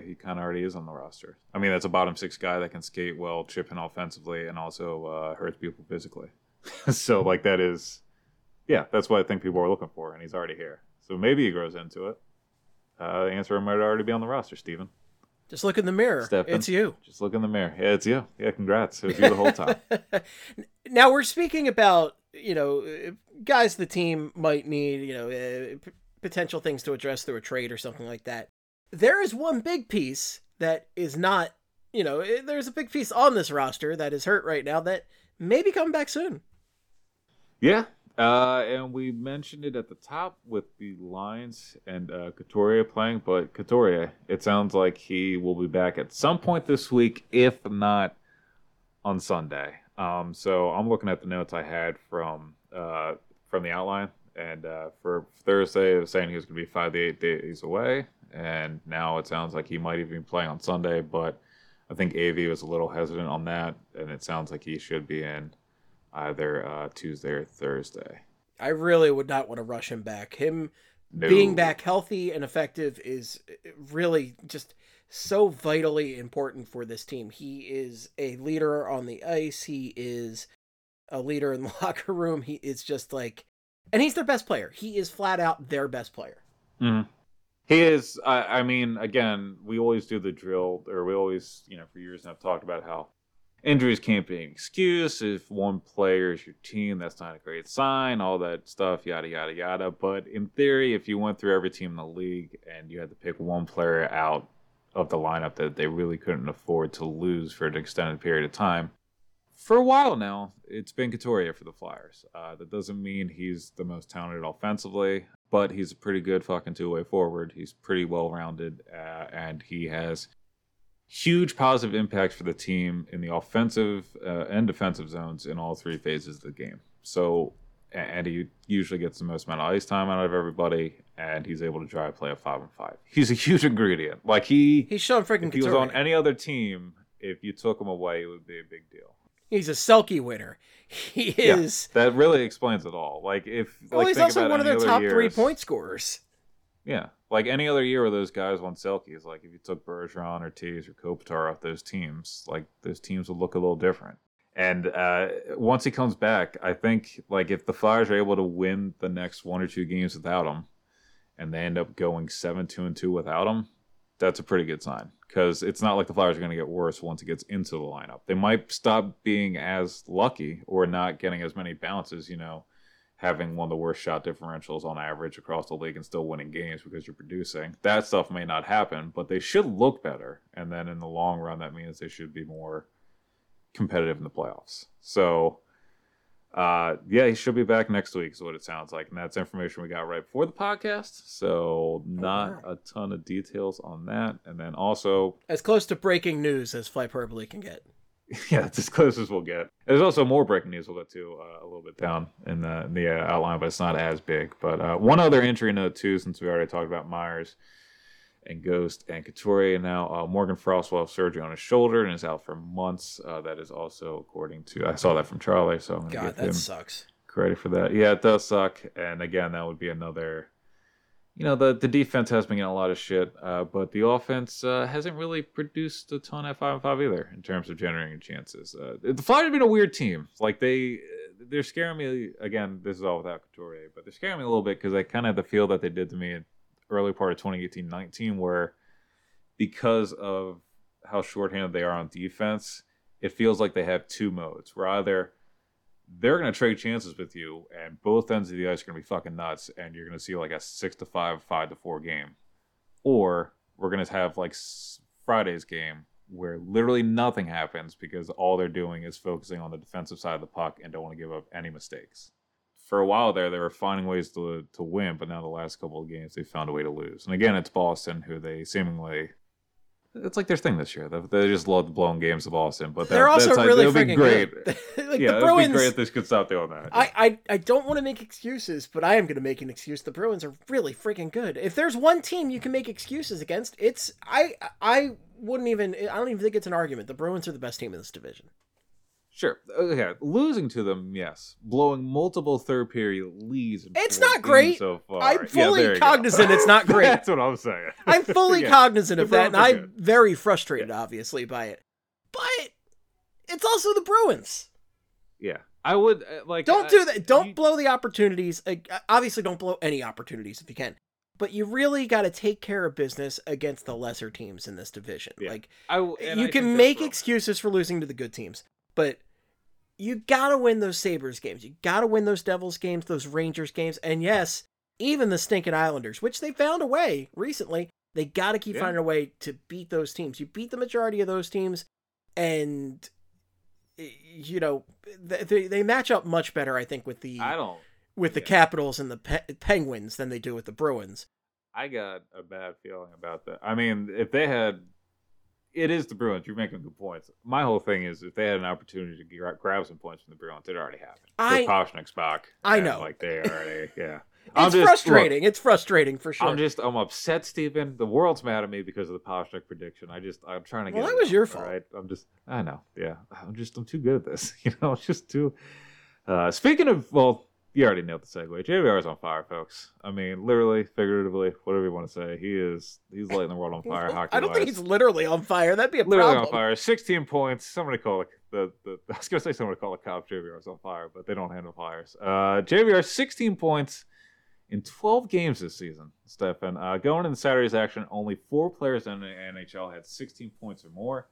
he kind of already is on the roster. I mean, that's a bottom 6 guy that can skate well, chip in offensively, and also hurts people physically. So like that is, yeah, that's what I think people are looking for, and he's already here. So maybe he grows into it. The answer might already be on the roster, Steven. Just look in the mirror. Stephen, it's you. Just look in the mirror. Yeah, it's you. Yeah, congrats. It was you the whole time. Now we're speaking about, guys the team might need, potential things to address through a trade or something like that. There is one big piece that is not, there's a big piece on this roster that is hurt right now that may be coming back soon. Yeah. And we mentioned it at the top with the Lions and Couturier playing, but Couturier, it sounds like he will be back at some point this week, if not on Sunday. So I'm looking at the notes I had from the outline, and for Thursday, it was saying he was going to be 5 to 8 days away, and now it sounds like he might even play on Sunday, but I think AV was a little hesitant on that, and it sounds like he should be in either Tuesday or Thursday. I really would not want to rush him back. Him being back healthy and effective is really just so vitally important for this team. He is a leader on the ice. He is a leader in the locker room. He is just like, and he's their best player. He is flat out their best player. Mm-hmm. He is. I mean, again, we always do the drill, or we always, for years now have talked about how injuries can't be an excuse. If one player is your team, that's not a great sign, all that stuff, yada, yada, yada. But in theory, if you went through every team in the league and you had to pick one player out of the lineup that they really couldn't afford to lose for an extended period of time, for a while now, it's been Couturier for the Flyers. That doesn't mean he's the most talented offensively, but he's a pretty good fucking two-way forward. He's pretty well-rounded, and he has huge positive impacts for the team in the offensive and defensive zones in all three phases of the game. So, and he usually gets the most amount of ice time out of everybody, and he's able to try to play a 5-on-5. He's a huge ingredient. Like, he's showing freaking Couturier. If he was on any other team, if you took him away, it would be a big deal. He's a Selke winner. He is. Yeah, that really explains it all. Like, he's also one of their top 3 point scorers. Yeah. Like, any other year where those guys won Selkies, like, if you took Bergeron or Taves or Kopitar off those teams, like, those teams would look a little different. And once he comes back, I think, like, if the Flyers are able to win the next one or two games without him, and they end up going 7-2-2 without him, that's a pretty good sign. Because it's not like the Flyers are going to get worse once it gets into the lineup. They might stop being as lucky or not getting as many bounces, having one of the worst shot differentials on average across the league and still winning games because you're producing. That stuff may not happen, but they should look better. And then in the long run, that means they should be more competitive in the playoffs. So, he should be back next week is what it sounds like. And that's information we got right before the podcast. So not a ton of details on that. And then also, as close to breaking news as Flyperbole can get. Yeah, it's as close as we'll get. There's also more breaking news we'll get to a little bit down in the outline, but it's not as big. But one other entry note, too, since we already talked about Myers and Ghost and Couturier. Now, Morgan Frost will have surgery on his shoulder and is out for months. That is also according to... I saw that from Charlie, so I'm going to give him sucks. Credit for that. Yeah, it does suck. And again, that would be another... The defense has been getting a lot of shit, but the offense hasn't really produced a ton at 5-on-5 either in terms of generating chances. The Flyers have been a weird team. Like, they're scaring me, again, this is all without Couturier, but they're scaring me a little bit because I kind of had the feel that they did to me in the early part of 2018-19 where because of how shorthanded they are on defense, it feels like they have two modes. Rather, they're going to trade chances with you, and both ends of the ice are going to be fucking nuts, and you're going to see like a 6-5, 5-4 game. Or we're going to have like Friday's game where literally nothing happens because all they're doing is focusing on the defensive side of the puck and don't want to give up any mistakes. For a while there, they were finding ways to win, but now the last couple of games, they found a way to lose. And again, it's Boston, who they seemingly... It's like their thing this year. They just love the blown games of Boston, but they're also really freaking great. Like yeah, the Bruins, it'd be great if they could stop doing that. I don't want to make excuses, but I am going to make an excuse. The Bruins are really freaking good. If there's one team you can make excuses against, it's I don't even think it's an argument. The Bruins are the best team in this division. Sure. Okay. Losing to them, yes. Blowing multiple third-period leads. It's not great. So far. I'm fully cognizant it's not great. That's what I'm saying. I'm fully cognizant of that, and I'm very frustrated, obviously, by it. But it's also the Bruins. Yeah. I would, like... Don't do that. Don't blow the opportunities. Obviously, don't blow any opportunities if you can. But you really got to take care of business against the lesser teams in this division. Yeah. Like, you can make excuses for losing to the good teams. But you got to win those Sabres games. You got to win those Devils games, those Rangers games. And yes, even the stinking Islanders, which they found a way recently. They got to keep finding a way to beat those teams. You beat the majority of those teams. And, they match up much better, I think, with the Capitals and the Penguins than they do with the Bruins. I got a bad feeling about that. I mean, if they had... it is the Bruins. You're making good points. My whole thing is if they had an opportunity to grab some points from the Bruins, it already happened. With Pastrnak's back. I know. Like they already, yeah. It's frustrating. Look, it's frustrating for sure. I'm upset, Stephen. The world's mad at me because of the Pastrnak prediction. I'm trying to get. Well, that was your fault. Right? I know. Yeah. I'm too good at this. It's just too. Speaking of, you already nailed the segue. JVR's on fire, folks. I mean, literally, figuratively, whatever you want to say. He's lighting the world on fire. I don't think he's literally on fire. That'd be a problem. Literally on fire. 16 points. Somebody call it. I was going to say somebody call the cops. JVR's on fire, but they don't handle fires. JVR, 16 points. In 12 games this season, Stefan, going into Saturday's action, only 4 players in the NHL had 16 points or more.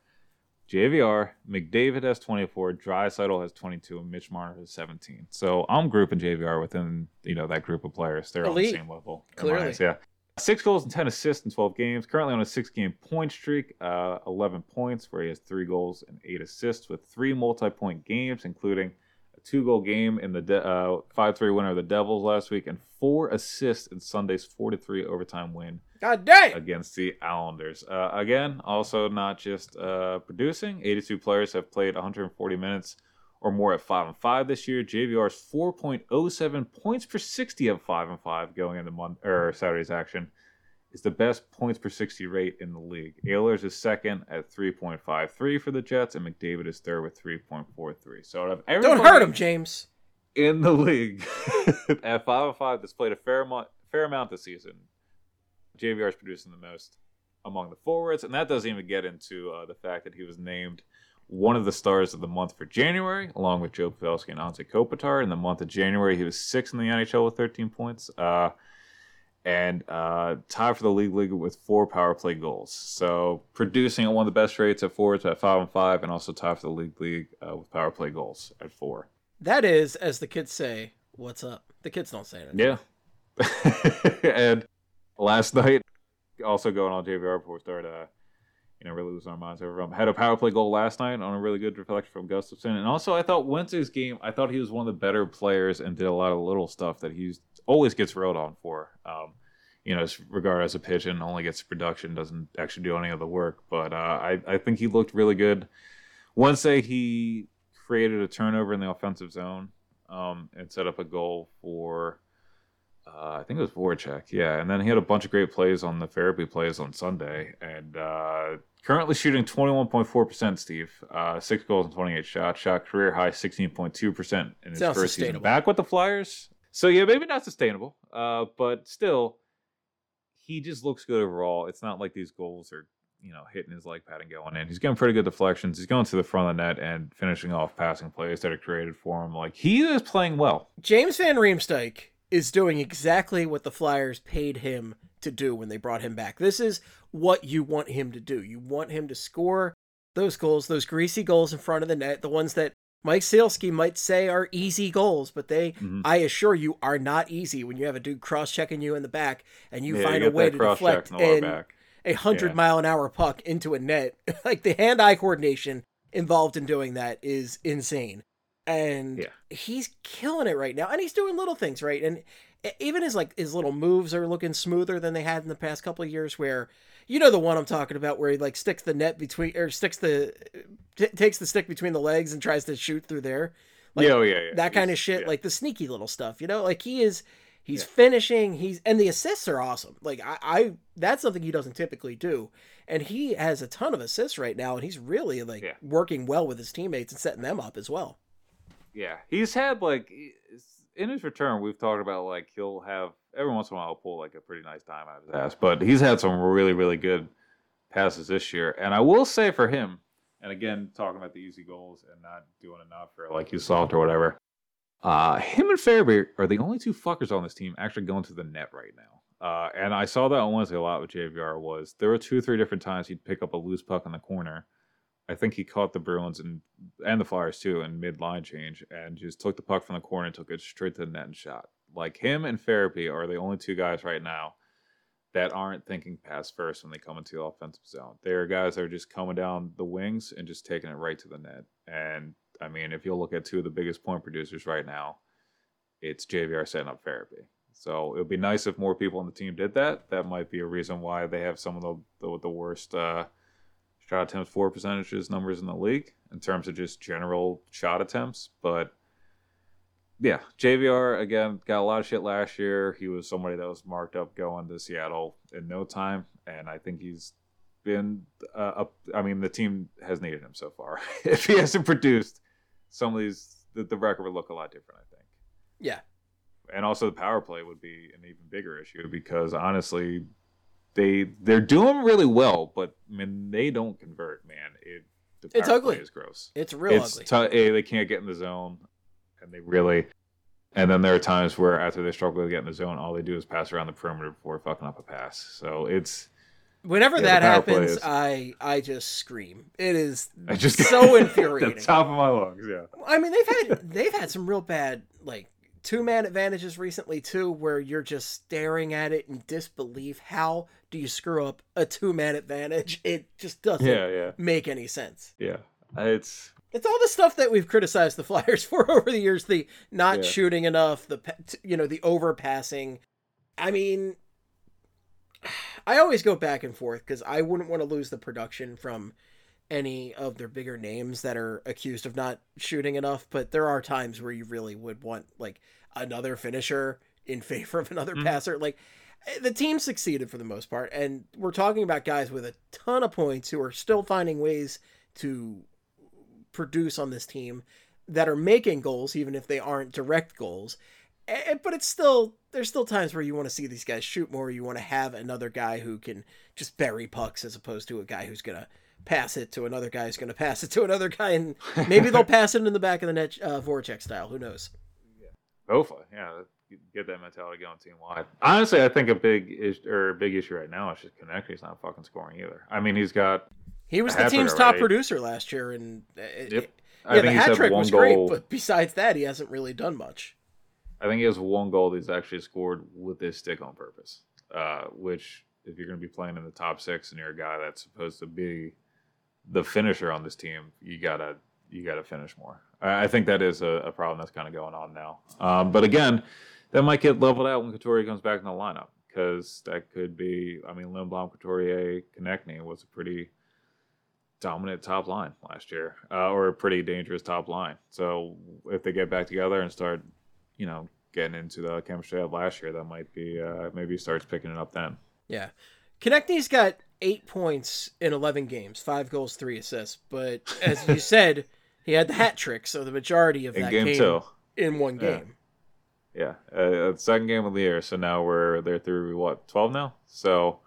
JVR, McDavid has 24, Draisaitl has 22, and Mitch Marner has 17. So I'm grouping JVR within that group of players. They're elite. On the same level. Clearly. Minds, yeah. 6 goals and 10 assists in 12 games. Currently on a 6-game point streak, 11 points, where he has 3 goals and 8 assists with 3 multi-point games, including 2-goal game in the 5-3 winner of the Devils last week, and 4 assists in Sunday's 4-3 overtime win. God dang! Against the Islanders. Again, also not just producing. 82 players have played 140 minutes or more at 5-5 this year. JVR's 4.07 points per 60 at 5-5 going into Saturday's action is the best points per 60 rate in the league. Ehlers is second at 3.53 for the Jets, and McDavid is third with 3.43. So out of everybody don't hurt him, James. In the league at 5-5 that's played a fair amount this season, JVR is producing the most among the forwards, and that doesn't even get into the fact that he was named one of the stars of the month for January, along with Joe Pavelski and Anze Kopitar. In the month of January, he was 6th in the NHL with 13 points. And tied for the league with 4 power play goals. So producing at one of the best rates at forwards at 5-5, and also tied for the league with power play goals at 4. That is, as the kids say, what's up? The kids don't say that. Yeah. And last night, also going on JVR before we start, really losing our minds over him. Had a power play goal last night on a really good reflection from Gustafsson. And also, I thought Wednesday's game, I thought he was one of the better players and did a lot of little stuff that he's always gets railed on for, is regarded as a pigeon, only gets production, doesn't actually do any of the work. But I think he looked really good. Wednesday, he created a turnover in the offensive zone and set up a goal for, I think it was Voráček. Yeah, and then he had a bunch of great plays on the Farabee plays on Sunday. And currently shooting 21.4%, Steve. 6 goals and 28 shots. Shot career high 16.2% in his first season back with the Flyers. So, yeah, maybe not sustainable, but still, he just looks good overall. It's not like these goals are, hitting his leg pad and going in. He's getting pretty good deflections. He's going to the front of the net and finishing off passing plays that are created for him. Like, he is playing well. James van Riemsdyk is doing exactly what the Flyers paid him to do when they brought him back. This is what you want him to do. You want him to score those goals, those greasy goals in front of the net, the ones that Mike Sielski might say are easy goals, but they, I assure you, are not easy when you have a dude cross-checking you in the back and you find a way to deflect a 100-mile-an-hour puck into a net. Like, the hand-eye coordination involved in doing that is insane. And he's killing it right now. And he's doing little things, right? And even his little moves are looking smoother than they had in the past couple of years where, the one I'm talking about where he sticks the net between, or takes the stick between the legs and tries to shoot through there. That kind of shit, the sneaky little stuff, he's finishing, and the assists are awesome. I that's something he doesn't typically do. And he has a ton of assists right now. And he's really working well with his teammates and setting them up as well. Yeah, he's had, in his return, we've talked about, he'll have, every once in a while, pull, a pretty nice dime out of his ass. But he's had some really, really good passes this year. And I will say for him, and again, talking about the easy goals and not doing enough or, he's soft or whatever, him and Farabee are the only two fuckers on this team actually going to the net right now. And I saw that on Wednesday a lot with JVR was there were 2 or 3 different times he'd pick up a loose puck in the corner. I think he caught the Bruins and the Flyers, too, in mid-line change and just took the puck from the corner and took it straight to the net and shot. Him and Farabee are the only two guys right now that aren't thinking pass first when they come into the offensive zone. They are guys that are just coming down the wings and just taking it right to the net. And, if you look at two of the biggest point producers right now, it's JVR setting up Farabee. So it would be nice if more people on the team did that. That might be a reason why they have some of the worst shot attempts for percentages numbers in the league in terms of just general shot attempts. But yeah, JVR, again, got a lot of shit last year. He was somebody that was marked up going to Seattle in no time, and I think he's been the team has needed him so far. If he hasn't produced, some of these, the record would look a lot different, I think. Yeah. And also the power play would be an even bigger issue because, honestly, they're doing really well, but, I mean, they don't convert, man. It's ugly. Play is gross. It's real ugly. They can't get in the zone, and they really... And then there are times where after they struggle to get in the zone, all they do is pass around the perimeter before fucking up a pass. So it's... Whenever that happens, I just scream. It is so infuriating. The top of my lungs, yeah. I mean, they've had some real bad, like, two-man advantages recently, too, where you're just staring at it in disbelief. How do you screw up a two-man advantage? It just doesn't make any sense. Yeah, It's all the stuff that we've criticized the Flyers for over the years, the not shooting enough, the, you know, the overpassing. I mean... I always go back and forth because I wouldn't want to lose the production from any of their bigger names that are accused of not shooting enough. But there are times where you really would want like another finisher in favor of another passer. Like the team succeeded for the most part. And we're talking about guys with a ton of points who are still finding ways to produce on this team that are making goals, even if they aren't direct goals. But it's still, there's still times where you want to see these guys shoot more. You want to have another guy who can just bury pucks as opposed to a guy who's going to pass it to another guy who's going to pass it to another guy. And maybe they'll pass it in the back of the net, Voráček style. Who knows? Yeah. Hopefully. Yeah. You get that mentality going team wide. Honestly, I think a big issue right now is just Konecny. He's not fucking scoring either. I mean, he was the team's top producer last year. And the hat trick was great, but besides that, he hasn't really done much. I think he has one goal that he's actually scored with his stick on purpose, which if you're going to be playing in the top six and you're a guy that's supposed to be the finisher on this team, you gotta finish more. I think that is a problem that's kind of going on now. But again, that might get leveled out when Couturier comes back in the lineup because that could be, I mean, Lindblom, Couturier, Konecny was a pretty dominant top line last year or a pretty dangerous top line. So if they get back together and start getting into the chemistry of last year, that might be maybe starts picking it up then. Yeah. Konecny's got 8 points in 11 games, 5 goals, 3 assists. But as you said, he had the hat trick, so the majority of that game in one game. Yeah. Second game of the year. So now they're through, 12 now? So,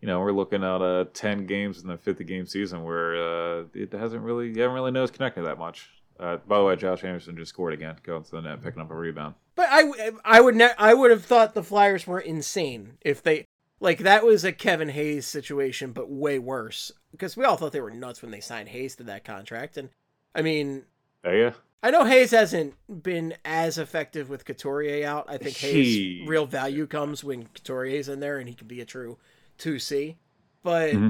we're looking at 10 games in the 50-game season where you haven't really noticed Konecny that much. By the way, Josh Anderson just scored again, going to the net, picking up a rebound. But I would have thought the Flyers were insane if they that was a Kevin Hayes situation, but way worse because we all thought they were nuts when they signed Hayes to that contract. And I mean, yeah, I know Hayes hasn't been as effective with Couturier out. I think Hayes' real value comes when Couturier's in there and he can be a true 2C, but. Mm-hmm.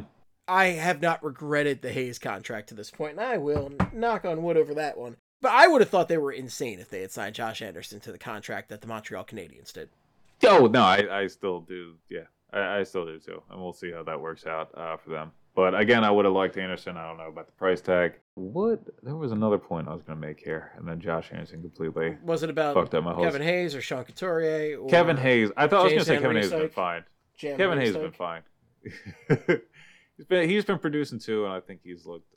I have not regretted the Hayes contract to this point, and I will knock on wood over that one. But I would have thought they were insane if they had signed Josh Anderson to the contract that the Montreal Canadiens did. Oh, no, I still do. Yeah, I still do, too. And we'll see how that works out for them. But, again, I would have liked Anderson. I don't know about the price tag. There was another point I was going to make here, and then Josh Anderson completely was it about fucked up my whole Kevin Hayes or Sean Couturier? Or Kevin Hayes. I thought James I was going to say Kevin Hayes has been fine. Kevin Hayes has been fine. He's been producing too, and I think he's looked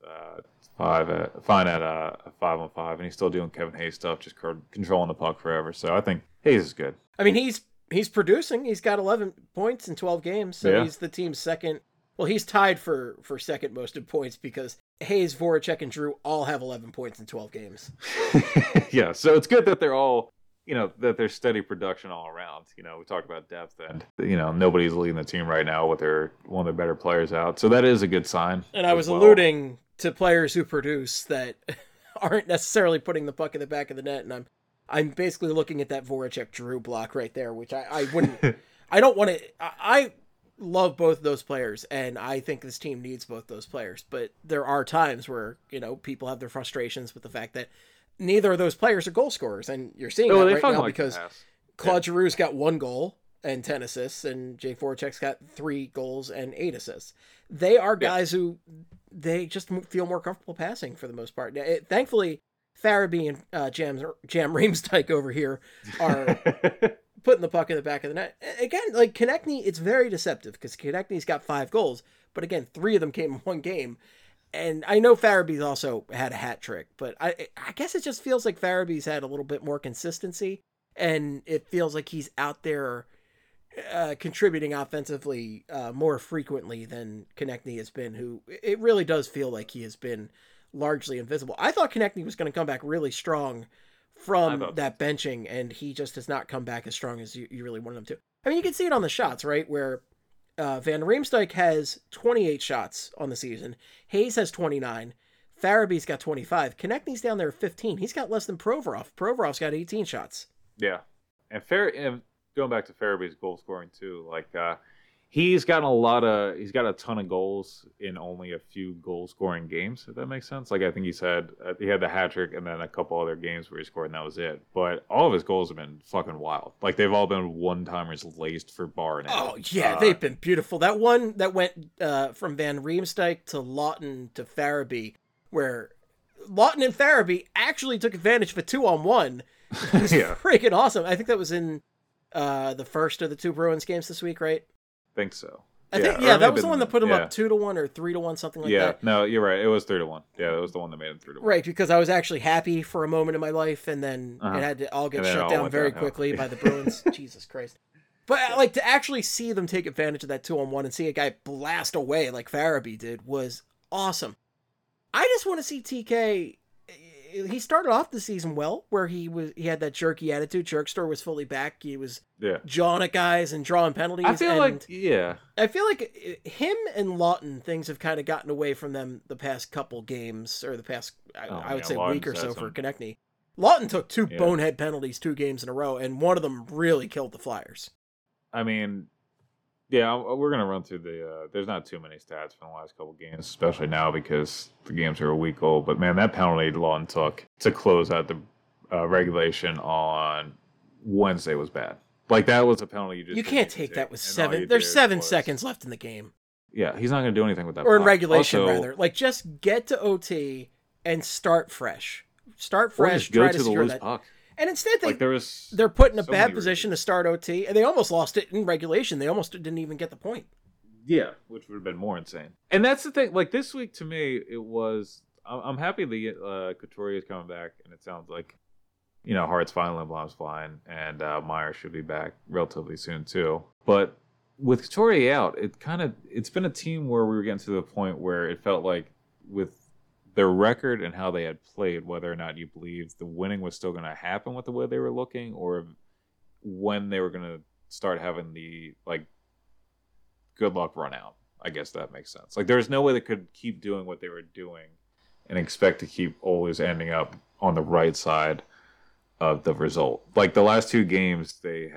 fine at 5-on-5, and he's still doing Kevin Hayes stuff, just controlling the puck forever. So I think Hayes is good. I mean, he's producing. He's got 11 points in 12 games, so he's the team's second. Well, he's tied for second most in points because Hayes, Voráček, and Drew all have 11 points in 12 games. Yeah, so it's good that they're all. That there's steady production all around. We talked about depth and, nobody's leading the team right now with their one of their better players out. So that is a good sign. And I was alluding to players who produce that aren't necessarily putting the puck in the back of the net. And I'm basically looking at that Voráček Drew block right there, which I wouldn't, I don't want to, I love both those players. And I think this team needs both those players, but there are times where, people have their frustrations with the fact that neither of those players are goal scorers, and you're seeing that right now because Claude Giroux's got 1 goal and 10 assists, and Jake Voracek's got 3 goals and 8 assists. They are guys who they just feel more comfortable passing for the most part. Thankfully, Farabee and Jam Riemsdyk over here are putting the puck in the back of the net. Again, like Konecny, it's very deceptive because Konecny's got 5 goals, but again, 3 of them came in 1 game. And I know Farabee's also had a hat trick, but I guess it just feels like Farabee's had a little bit more consistency, and it feels like he's out there contributing offensively more frequently than Konecny has been, who it really does feel like he has been largely invisible. I thought Konecny was going to come back really strong from that benching, and he just has not come back as strong as you really wanted him to. I mean, you can see it on the shots, right, where Van Riemsdyk has 28 shots on the season. Hayes has 29. Farabee's got 25. Konecny's down there at 15. He's got less than Provorov. Provorov's got 18 shots. Yeah. And going back to Farabee's goal scoring too, like he's got a ton of goals in only a few goal scoring games, if that makes sense. Like I think he had the hat trick and then a couple other games where he scored and that was it. But all of his goals have been fucking wild. Like they've all been one-timers laced for bar and out. Oh yeah, they've been beautiful. That one that went from Van Riemsdyk to Laughton to Farabee, where Laughton and Farabee actually took advantage of a 2-on-1. It was freaking awesome. I think that was in the first of the 2 Bruins games this week, right? Think so. I think that was the one that put him up 2-1 or 3-1, something like that. Yeah, no, you're right. It was 3-1. Yeah, that was the one that made him 3-1. Right, because I was actually happy for a moment in my life, and then it had to all get shut down very quickly by the Bruins. Jesus Christ. But like to actually see them take advantage of that 2-on-1 and see a guy blast away like Farabee did was awesome. I just want to see TK. He started off the season well, where he had that jerky attitude. Jerkster was fully back. He was jawing at guys and drawing penalties. I feel like him and Laughton, things have kind of gotten away from them the past couple games, or the past week or so for Konecny. Laughton took 2 bonehead penalties 2 games in a row, and one of them really killed the Flyers. I mean, yeah, we're going to run through there's not too many stats from the last couple games, especially now because the games are a week old. But, man, that penalty Laughton took to close out the regulation on Wednesday was bad. Like, that was a penalty you just... You can't take that with 7... There's 7 seconds left in the game. Yeah, he's not going to do anything with that. Or in regulation, rather. Like, just get to OT and start fresh. Start fresh, try to secure that puck. And instead, they're put in a bad position to start OT, and they almost lost it in regulation. They almost didn't even get the point. Yeah, which would have been more insane. And that's the thing. Like, this week, to me, it was... I'm happy that Couturier is coming back, and it sounds like, you know, Hart's fine, Lindblom's fine, and Myers should be back relatively soon, too. But with Couturier out, it's been a team where we were getting to the point where it felt like with their record and how they had played, whether or not you believed the winning was still going to happen with the way they were looking, or when they were going to start having the good luck run out. I guess that makes sense. Like, there's no way they could keep doing what they were doing and expect to keep always ending up on the right side of the result. Like, the last 2 games, they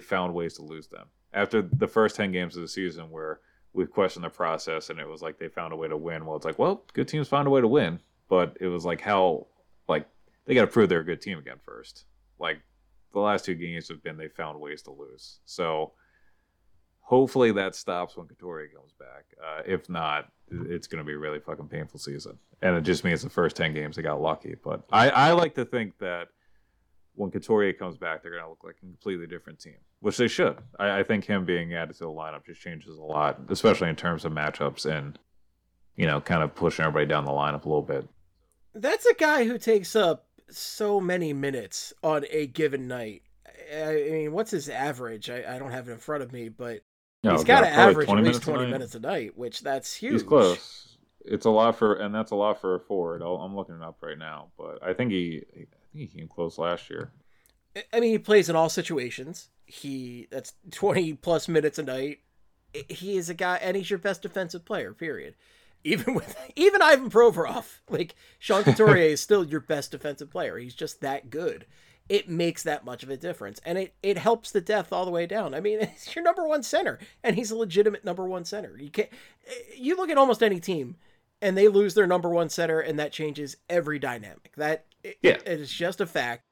found ways to lose them. After the first 10 games of the season, where we've questioned the process, and it was like they found a way to win. Well, it's like, well, good teams found a way to win, but it was like they got to prove they're a good team again first. Like, the last 2 games have been they found ways to lose. So hopefully that stops when Couturier comes back. If not, it's going to be a really fucking painful season. And it just means the first 10 games they got lucky. But I like to think that when Couturier comes back, they're going to look like a completely different team, which they should. I think him being added to the lineup just changes a lot, especially in terms of matchups and, you know, kind of pushing everybody down the lineup a little bit. That's a guy who takes up so many minutes on a given night. I mean, what's his average? I don't have it in front of me, but he's got to average at least 20 minutes a night, which that's huge. He's close. It's a lot that's a lot for a forward. I'm looking it up right now, but I think he came close last year. I mean, he plays in all situations. That's 20 plus minutes a night. He is a guy, and he's your best defensive player, period. Even Ivan Provorov, like, Sean Couturier is still your best defensive player. He's just that good. It makes that much of a difference, and it helps the depth all the way down. I mean, it's your number one center, and he's a legitimate number one center. You look at almost any team, and they lose their number one center, and that changes every dynamic. That it is just a fact.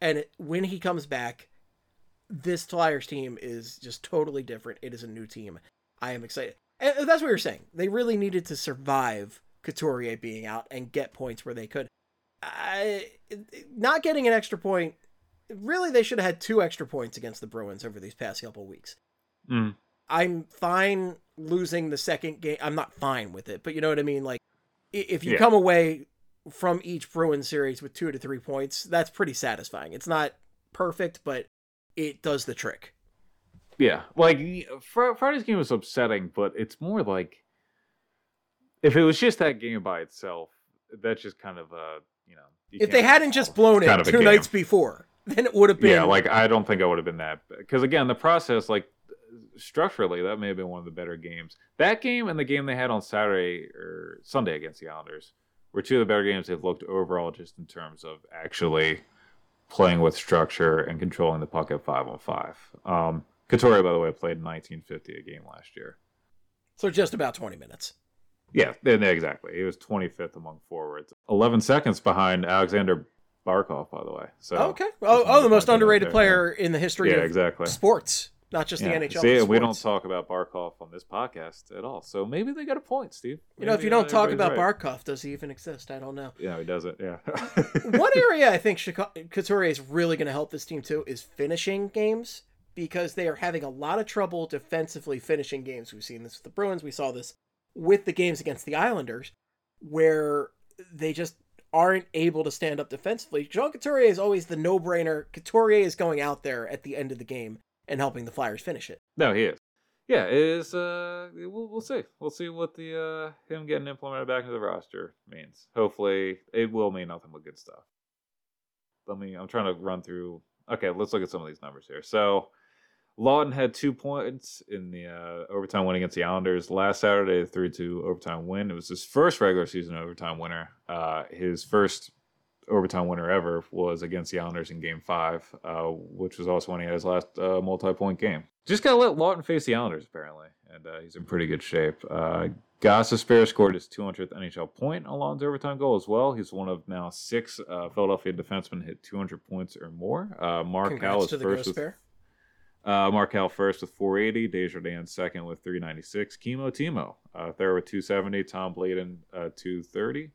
And when he comes back, this Flyers team is just totally different. It is a new team. I am excited. And that's what you're saying. They really needed to survive Couturier being out and get points where they could. Not getting an extra point, really they should have had 2 extra points against the Bruins over these past couple weeks. Mm. I'm fine losing the second game. I'm not fine with it, but you know what I mean? Like, if you come away from each Bruins series with 2 to 3 points, that's pretty satisfying. It's not perfect, but it does the trick. Yeah, like, Friday's game was upsetting, but it's more like, if it was just that game by itself, that's just kind of a, you know. If they hadn't just blown it 2 nights before, then it would have been. Yeah, like, I don't think I would have been that. Because, again, the process, like, structurally, that may have been one of the better games. That game and the game they had on Saturday or Sunday against the Islanders were 2 of the better games they've looked overall, just in terms of actually playing with structure and controlling the puck at 5-on-5. Couturier, by the way, played in 1950 a game last year. So just about 20 minutes. Yeah, exactly. He was 25th among forwards. 11 seconds behind Alexander Barkov, by the way. So okay. Oh, the most underrated player in the history of sports, not just the NHL. See, we don't talk about Barkov on this podcast at all. So maybe they got a point, Steve. Maybe, you know, if you don't talk about Barkov, does he even exist? I don't know. Yeah, he doesn't. Yeah. One area I think Couturier is really going to help this team too is finishing games, because they are having a lot of trouble defensively finishing games. We've seen this with the Bruins. We saw this with the games against the Islanders, where they just aren't able to stand up defensively. Sean Couturier is always the no-brainer. Couturier is going out there at the end of the game and helping the Flyers finish it. No, he is. Yeah, it is. We'll see. We'll see what the him getting implemented back into the roster means. Hopefully, it will mean nothing but good stuff. I'm trying to run through. Okay, let's look at some of these numbers here. So, Laughton had 2 points in the overtime win against the Islanders last Saturday, a 3-2 overtime win. It was his first regular season overtime winner. His first overtime winner ever was against the Islanders in Game 5, which was also when he had his last multi-point game. Just got to let Laughton face the Islanders, apparently, and he's in pretty good shape. Gostisbehere scored his 200th NHL point on Laughton's overtime goal as well. He's one of now 6 Philadelphia defensemen hit 200 points or more. Mark Howell is first. Markell first with 480, Desjardins second with 396, Timo third with 270, Tom Bladon 230,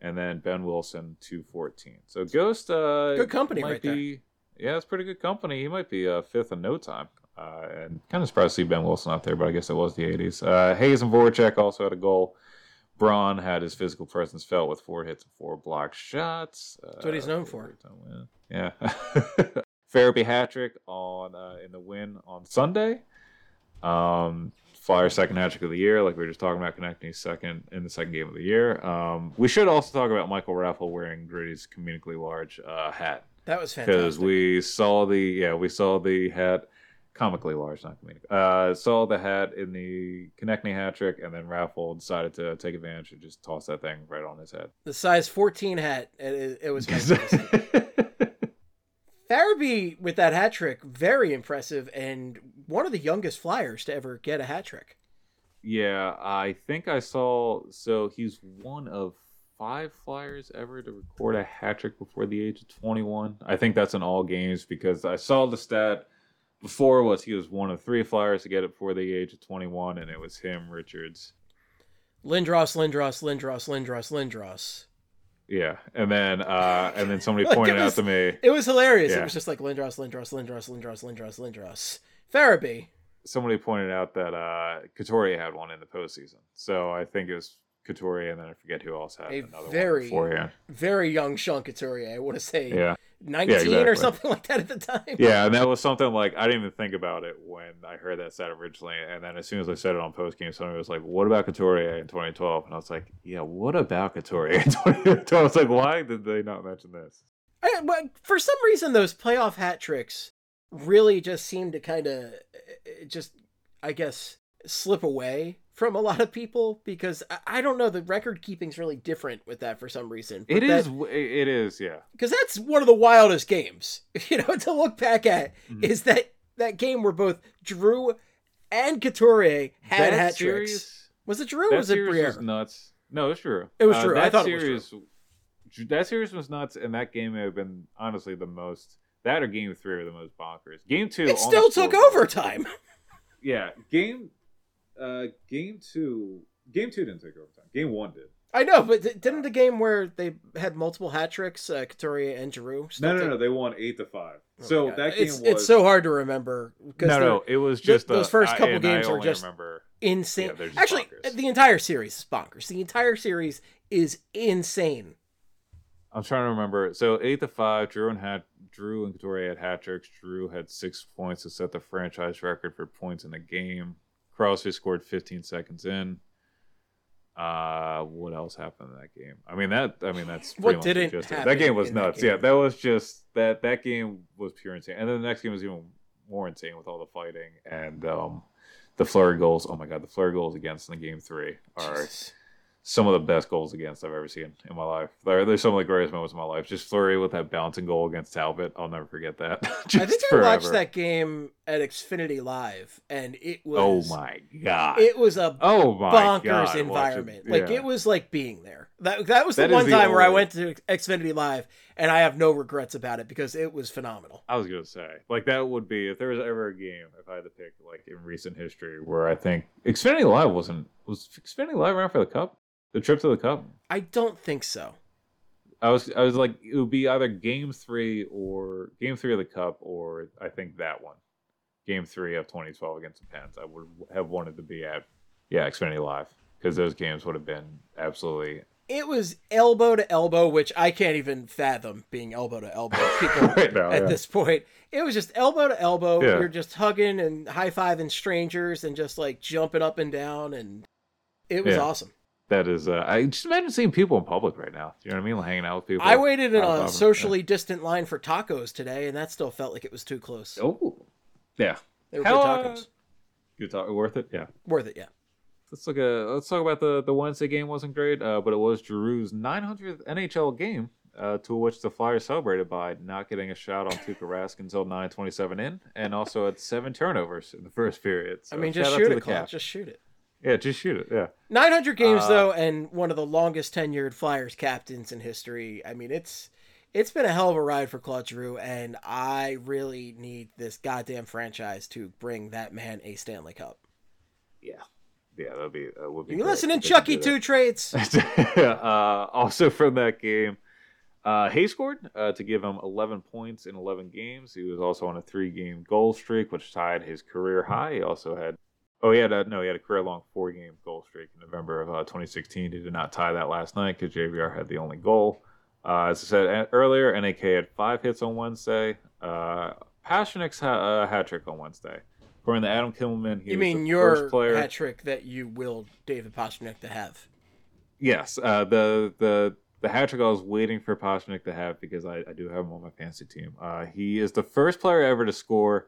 and then Ben Wilson 214. So Ghost, good company might be there. Yeah, it's pretty good company. He might be fifth in no time. And kind of surprised to see Ben Wilson out there, but I guess it was the 80s. Hayes and Voráček also had a goal. Braun had his physical presence felt with 4 hits and 4 block shots. That's what he's known for. Yeah. Farabee hat-trick on in the win on Sunday. Flyers' second hat-trick of the year, like we were just talking about, Konecny's second in the second game of the year. We should also talk about Michael Raffle wearing Gritty's comedically large hat. That was fantastic. Because we saw the hat comically large, not comedically. Saw the hat in the Konecny hat-trick, and then Raffle decided to take advantage and just toss that thing right on his head. The size 14 hat, it was fantastic. Farabee with that hat trick, very impressive, and one of the youngest Flyers to ever get a hat trick. Yeah, I think I saw. So he's one of 5 Flyers ever to record a hat trick before the age of 21. I think that's in all games, because I saw the stat before was he was one of 3 Flyers to get it before the age of 21, and it was him, Richards, Lindros. Yeah, and then somebody pointed out to me. It was hilarious. Yeah. It was just like Lindros. Farabee. Somebody pointed out that Couturier had one in the postseason. So I think it was Couturier, and then I forget who else had another very, one beforehand. Very young Sean Couturier, I want to say 19 or something like that at the time. Yeah, and that was something like, I didn't even think about it when I heard that stat originally. And then as soon as I said it on postgame, somebody was like, what about Couturier in 2012? And I was like, yeah, what about Couturier in 2012? I was like, why did they not mention this? But for some reason, those playoff hat tricks really just seem to kind of just, I guess, slip away from a lot of people, because I don't know, the record keeping's really different with that for some reason. It is, yeah. Because that's one of the wildest games, you know, to look back at, is that game where both Giroux and Couturier had hat tricks. Was it Giroux or was it Briere? Was nuts. No, it was Giroux. It was Giroux. I thought it was Giroux. That series was nuts, and that game may have been honestly the most That or Game 3 were the most bonkers. Game 2... It still took overtime! Yeah, Game 2... Game 2 didn't take overtime. Game 1 did. I know, but didn't the game where they had multiple hat tricks, Couturier and Giroux? No, they won 8-5. Oh, so that game was... It's so hard to remember. No, it was just... those first couple games were just insane. Yeah, just actually, bonkers. The entire series is bonkers. The entire series is insane. I'm trying to remember. So 8-5, Giroux and Couturier had hat tricks. Giroux had 6 points to set the franchise record for points in the game. Crosby scored 15 seconds in. What else happened in that game? That's pretty much it. That game was nuts. Yeah, that was just that game was pure insane. And then the next game was even more insane with all the fighting and the flurry goals. Oh my god, the flurry goals against in the Game 3 are some of the best goals against I've ever seen in my life. They're some of the greatest moments of my life. Just Fleury with that bouncing goal against Talbot. I'll never forget that. I think I watched that game at Xfinity Live, and it was... Oh, my God. It was a bonkers environment. Well, it was like being there. That was the one time where I went to Xfinity Live, and I have no regrets about it because it was phenomenal. I was going to say, that would be... If there was ever a game, if I had to pick, in recent history, where I think... Xfinity Live wasn't... Was Xfinity Live around for the Cup? The trip to the Cup? I don't think so. I was like, it would be either Game 3 of the Cup, or I think that one. Game 3 of 2012 against the Pens. I would have wanted to be at, Xfinity Live, because those games would have been absolutely... It was elbow to elbow, which I can't even fathom being elbow to elbow. People right now, at this point, it was just elbow to elbow. Yeah. You're just hugging and high-fiving strangers and just jumping up and down, and it was awesome. That is, I just imagine seeing people in public right now. You know what I mean? Hanging out with people. I waited in a socially distant line for tacos today, and that still felt like it was too close. Oh, yeah. They were good tacos. Good tacos. Worth it? Yeah. Worth it, yeah. Let's talk about the Wednesday game. Wasn't great, but it was Giroux's 900th NHL game, to which the Flyers celebrated by not getting a shot on Tuukka Rask until 9:27 in, and also had 7 turnovers in the first period. So just shoot it, Claude. Just shoot it. Yeah, just shoot it, yeah. 900 games, though, and one of the longest-tenured Flyers captains in history. I mean, it's been a hell of a ride for Claude Giroux, and I really need this goddamn franchise to bring that man a Stanley Cup. Yeah. Yeah, that would be you listening, Chucky 2 Trades? Also from that game, Hayes scored to give him 11 points in 11 games. He was also on a 3-game goal streak, which tied his career high. He also had... Oh, he had a career-long 4-game goal streak in November of 2016. He did not tie that last night because JVR had the only goal. As I said earlier, NAK had 5 hits on Wednesday. Pastrnak's hat trick on Wednesday. According to Adam Kimmelman, he was the first player. You mean your hat trick that you willed David Pastrnak to have? Yes, the hat trick I was waiting for Pastrnak to have because I do have him on my fantasy team. He is the first player ever to score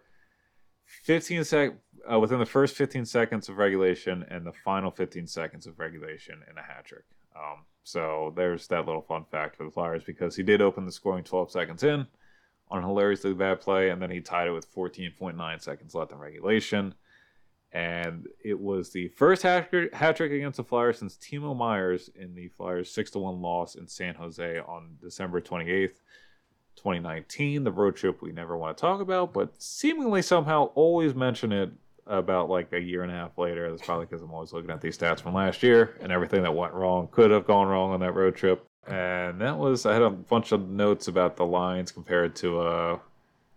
15 seconds within the first 15 seconds of regulation and the final 15 seconds of regulation in a hat trick. So there's that little fun fact for the Flyers, because he did open the scoring 12 seconds in on a hilariously bad play, and then he tied it with 14.9 seconds left in regulation. And it was the first hat trick against the Flyers since Timo Myers in the Flyers' 6-1 loss in San Jose on December 28th. 2019, the road trip we never want to talk about, but seemingly somehow always mention it about a year and a half later. That's probably because I'm always looking at these stats from last year and everything that went wrong, could have gone wrong on that road trip. And that was, I had a bunch of notes about the lines compared to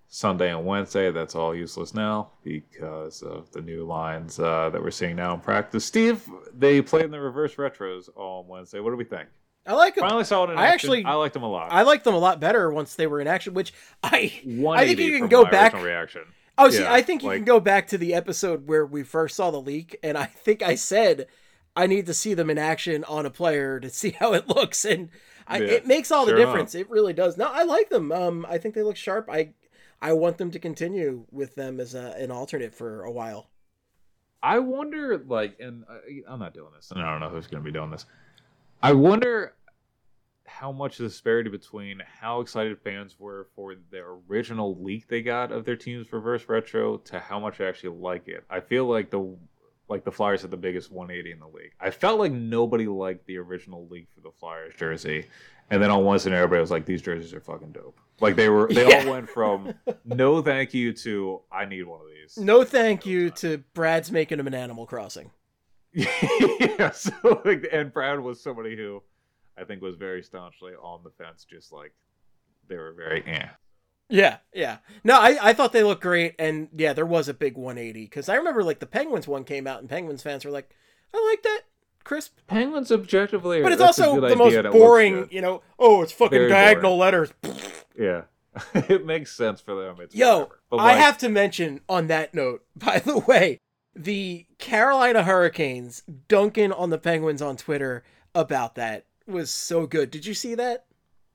Sunday and Wednesday. That's all useless now because of the new lines that we're seeing now in practice. Steve, they played in the reverse retros on Wednesday. What do we think? I like them. Finally saw it in action. I liked them a lot. I liked them a lot better once they were in action, which I think you can go back. Reaction. Oh, yeah, see, I think you can go back to the episode where we first saw the leak, and I think I said I need to see them in action on a player to see how it looks, and it makes all the difference. Enough. It really does. No, I like them. I think they look sharp. I want them to continue with them as an alternate for a while. I wonder, and I'm not doing this, and I don't know who's going to be doing this. I wonder how much the disparity between how excited fans were for the original leak they got of their team's reverse retro to how much they actually like it. I feel like the Flyers had the biggest 180 in the league. I felt like nobody liked the original leak for the Flyers jersey, and then on Wednesday everybody was like, "These jerseys are fucking dope." Like they all went from no thank you to I need one of these. No thank you to Brad's making him an Animal Crossing. Yeah, so and Brad was somebody who I think was very staunchly on the fence, just like they were very eh. Yeah, yeah. No, I thought they looked great, and yeah, there was a big 180 because I remember like the Penguins one came out, and Penguins fans were like, "I like that." Crisp. Penguins objectively, but it's also the most boring, you know. Oh, it's fucking very diagonal boring. Letters. Yeah, it makes sense for them. It's I have to mention on that note, by the way, the Carolina Hurricanes dunking on the Penguins on Twitter about that was so good. Did you see that?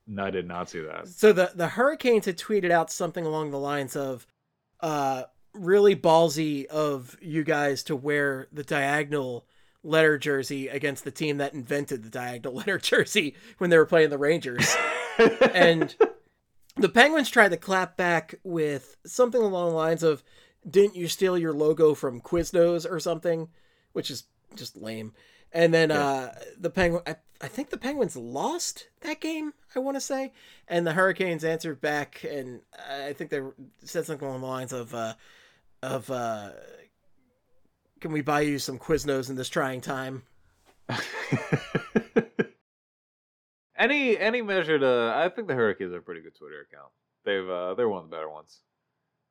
No, I did not see that. So the Hurricanes had tweeted out something along the lines of, "Really ballsy of you guys to wear the diagonal letter jersey against the team that invented the diagonal letter jersey when they were playing the Rangers." And the Penguins tried to clap back with something along the lines of, "Didn't you steal your logo from Quiznos or something?" Which is just lame. And then I think the Penguins lost that game, I want to say. And the Hurricanes answered back, and I think they said something along the lines of "Can we buy you some Quiznos in this trying time?" Any measure to, I think the Hurricanes are a pretty good Twitter account. They're one of the better ones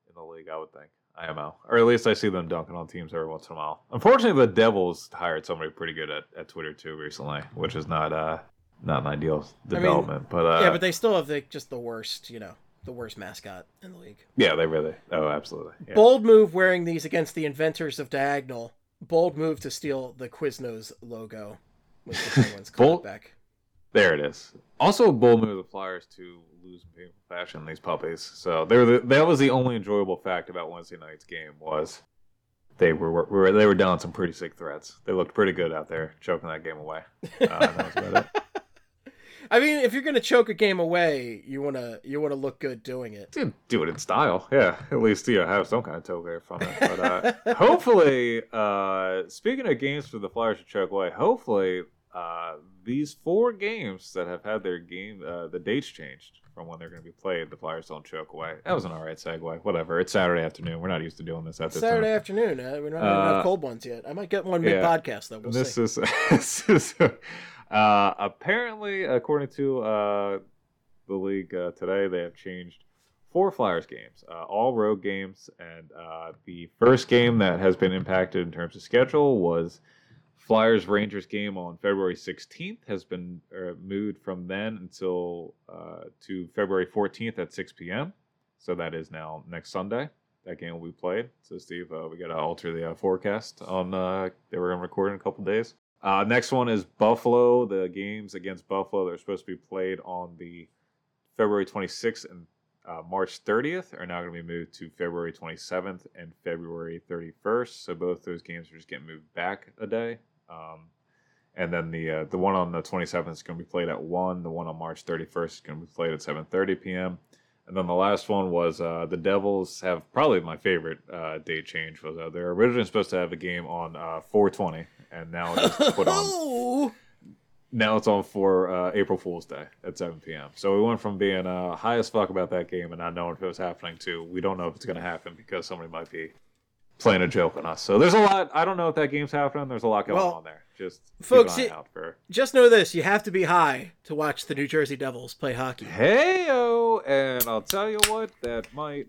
in the league, I would think. IMO, or at least I see them dunking on teams every once in a while. Unfortunately, the Devils hired somebody pretty good at Twitter too recently, which is not an ideal development. I mean, but they still have the worst mascot in the league. Yeah, they really. Oh, absolutely. Yeah. Bold move wearing these against the inventors of diagonal. Bold move to steal the Quiznos logo. With the Penguins bold back. There it is. Also, a bold move of the Flyers to lose in painful fashion these puppies. So that was the only enjoyable fact about Wednesday night's game was they were down some pretty sick threats. They looked pretty good out there choking that game away. That was about it. I mean, if you're gonna choke a game away, you wanna look good doing it. Do it in style, yeah. At least have some kind of takeaway from it. But hopefully, speaking of games for the Flyers to choke away, hopefully these 4 games that have had their game the dates changed from when they're gonna be played, the Flyers don't choke away. That was an alright segue. Whatever. It's Saturday afternoon. We're not used to doing this at this time. Saturday afternoon. We're not having enough cold ones yet. I might get one mid-podcast though. We'll see. This is. Apparently, according to the league today, they have changed 4 Flyers games, all road games, and the first game that has been impacted in terms of schedule was Flyers-Rangers game on February 16th has been moved from then until to February 14th at 6 p.m., so that is now next Sunday. That game will be played. So, Steve, we got to alter the forecast on that we're going to record in a couple days. Next one is Buffalo. The games against Buffalo that are supposed to be played on the February 26th and March 30th are now going to be moved to February 27th and February 31st. So both those games are just getting moved back a day. And then the one on the 27th is going to be played at 1. The one on March 31st is going to be played at 7:30 p.m. And then the last one was the Devils have probably my favorite date change was they're originally supposed to have a game on 4/20, and now it's put on. Now it's on for April Fool's Day at 7 p.m. So we went from being high as fuck about that game and not knowing if it was happening to we don't know if it's going to happen because somebody might be playing a joke on us. So there's a lot. I don't know if that game's happening. There's a lot going on there. Just folks, just know this: you have to be high to watch the New Jersey Devils play hockey. Hey-o, and I'll tell you what, that might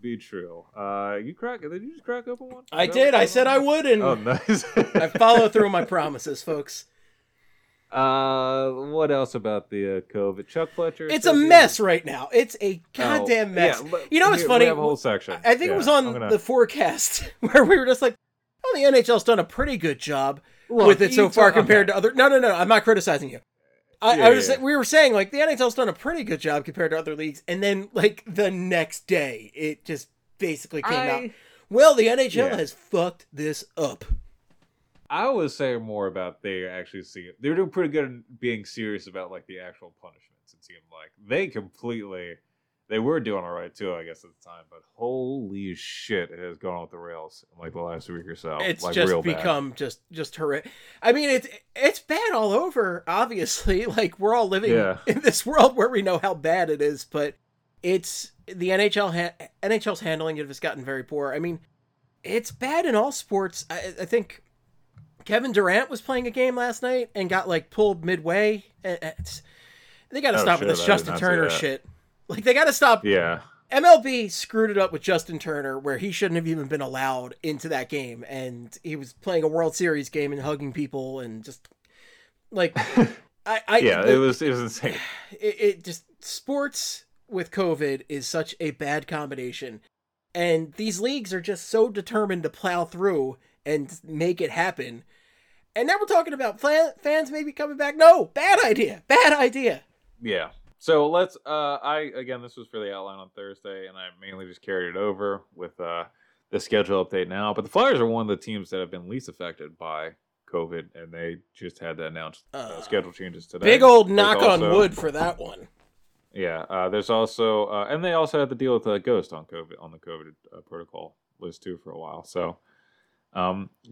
be true. Did you just crack open one? I did. I said I would, and oh, nice. I follow through on my promises, folks. What else about the COVID? Chuck Fletcher. It's a mess right now. It's a goddamn mess. Yeah, you know what's funny? We have a whole section. I think it was on the forecast where we were just like, "Oh, the NHL's done a pretty good job." Look, with it so far compared to other... No, I'm not criticizing you. We were saying, like, the NHL's done a pretty good job compared to other leagues, and then, like, the next day, it just basically came out. Well, the NHL has fucked this up. I was saying more about they actually see it. They're doing pretty good at being serious about, like, the actual punishments, it seemed like. They completely... They were doing all right, too, I guess, at the time. But holy shit, it has gone off the rails in, like, the last week or so. It's like, just become just horrific. I mean, it's bad all over, obviously. Like, we're all living in this world where we know how bad it is. But it's the NHL's handling it has gotten very poor. I mean, it's bad in all sports. I think Kevin Durant was playing a game last night and got like pulled midway. They got to stop with this Justin Turner shit. Like, they got to stop. Yeah. MLB screwed it up with Justin Turner, where he shouldn't have even been allowed into that game. And he was playing a World Series game and hugging people and just like, it was insane. It just, sports with COVID is such a bad combination, and these leagues are just so determined to plow through and make it happen. And now we're talking about fans maybe coming back. No, bad idea. Yeah. So let's, this was for the outline on Thursday, and I mainly just carried it over with the schedule update now. But the Flyers are one of the teams that have been least affected by COVID, and they just had to announce schedule changes today. Big old knock on wood for that one. Yeah, there's also, and they also had to deal with a ghost on the COVID protocol list too for a while. So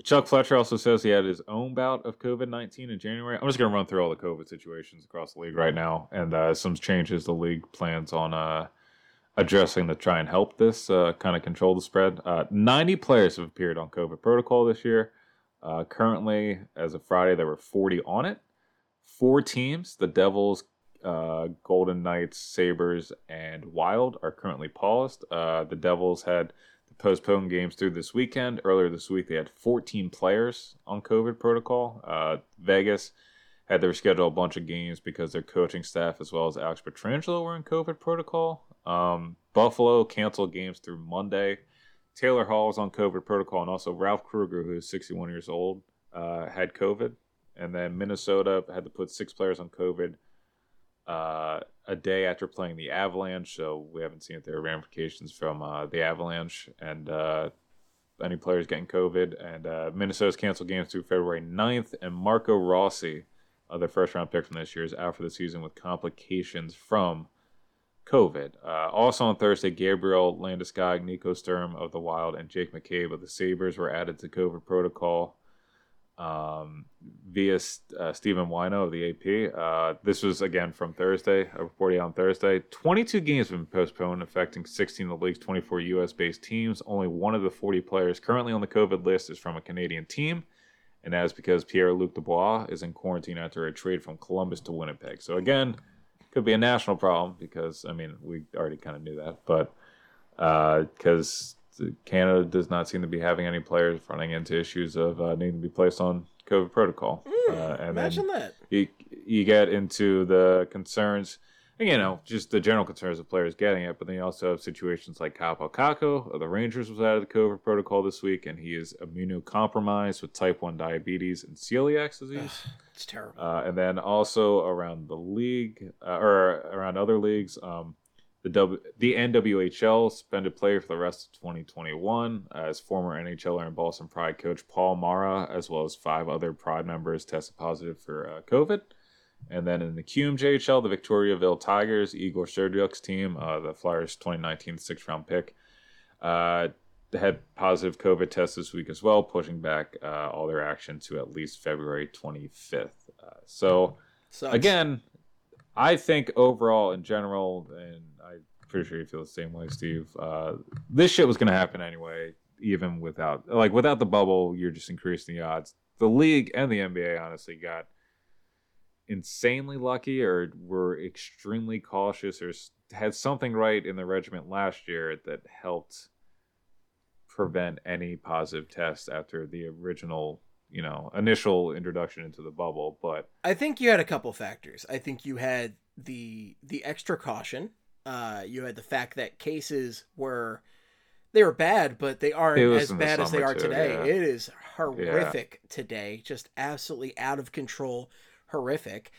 Chuck Fletcher also says he had his own bout of COVID-19 in January. I'm just going to run through all the COVID situations across the league right now, and some changes the league plans on addressing to try and help this kind of control the spread. 90 players have appeared on COVID protocol this year. Currently, as of Friday, there were 40 on it. 4 teams, the Devils, Golden Knights, Sabres, and Wild, are currently paused. The Devils had postponed games through this weekend. Earlier this week, they had 14 players on COVID protocol. Vegas had to reschedule a bunch of games because their coaching staff, as well as Alex Pietrangelo, were in COVID protocol. Buffalo canceled games through Monday. Taylor Hall is on COVID protocol, and also Ralph Kruger, who is 61 years old, had COVID. And then Minnesota had to put 6 players on COVID a day after playing the Avalanche, so we haven't seen if there are ramifications from the Avalanche and any players getting COVID. And Minnesota's canceled games through February 9th, and Marco Rossi, their first-round pick from this year, is out for the season with complications from COVID. Also on Thursday, Gabriel Landeskog, Nico Sturm of the Wild, and Jake McCabe of the Sabres were added to COVID protocol via Stephen Wino of the AP. This was, again, from Thursday, reporting on Thursday. 22 games have been postponed, affecting 16 of the league's 24 U.S.-based teams. Only one of the 40 players currently on the COVID list is from a Canadian team, and that is because Pierre-Luc Dubois is in quarantine after a trade from Columbus to Winnipeg. So, again, could be a national problem because, I mean, we already kind of knew that, but because Canada does not seem to be having any players running into issues of needing to be placed on COVID protocol. And imagine that. You get into the concerns, you know, just the general concerns of players getting it, but then you also have situations like Kaapo Kakko of the Rangers was out of the COVID protocol this week, and he is immunocompromised with type 1 diabetes and celiac disease. It's terrible. And then also around the league, or around other leagues, the NWHL suspended play for the rest of 2021 as former NHLer and Boston Pride coach Paul Mara, as well as 5 other Pride members, tested positive for COVID. And then in the QMJHL, the Victoriaville Tigers, Igor Sherduk's team, the Flyers' 2019 6th-round pick, had positive COVID tests this week as well, pushing back all their action to at least February 25th. Sucks. Again, I think overall, in general, and I'm pretty sure you feel the same way, Steve, this shit was going to happen anyway, even without the bubble. You're just increasing the odds. The league and the NBA honestly got insanely lucky, or were extremely cautious, or had something right in the regiment last year that helped prevent any positive tests after the original, you know, initial introduction into the bubble. But I think you had a couple factors. I think you had the extra caution. You had the fact that cases were bad, but they aren't as bad as they are today. Yeah. It is horrific today, just absolutely out of control, horrific.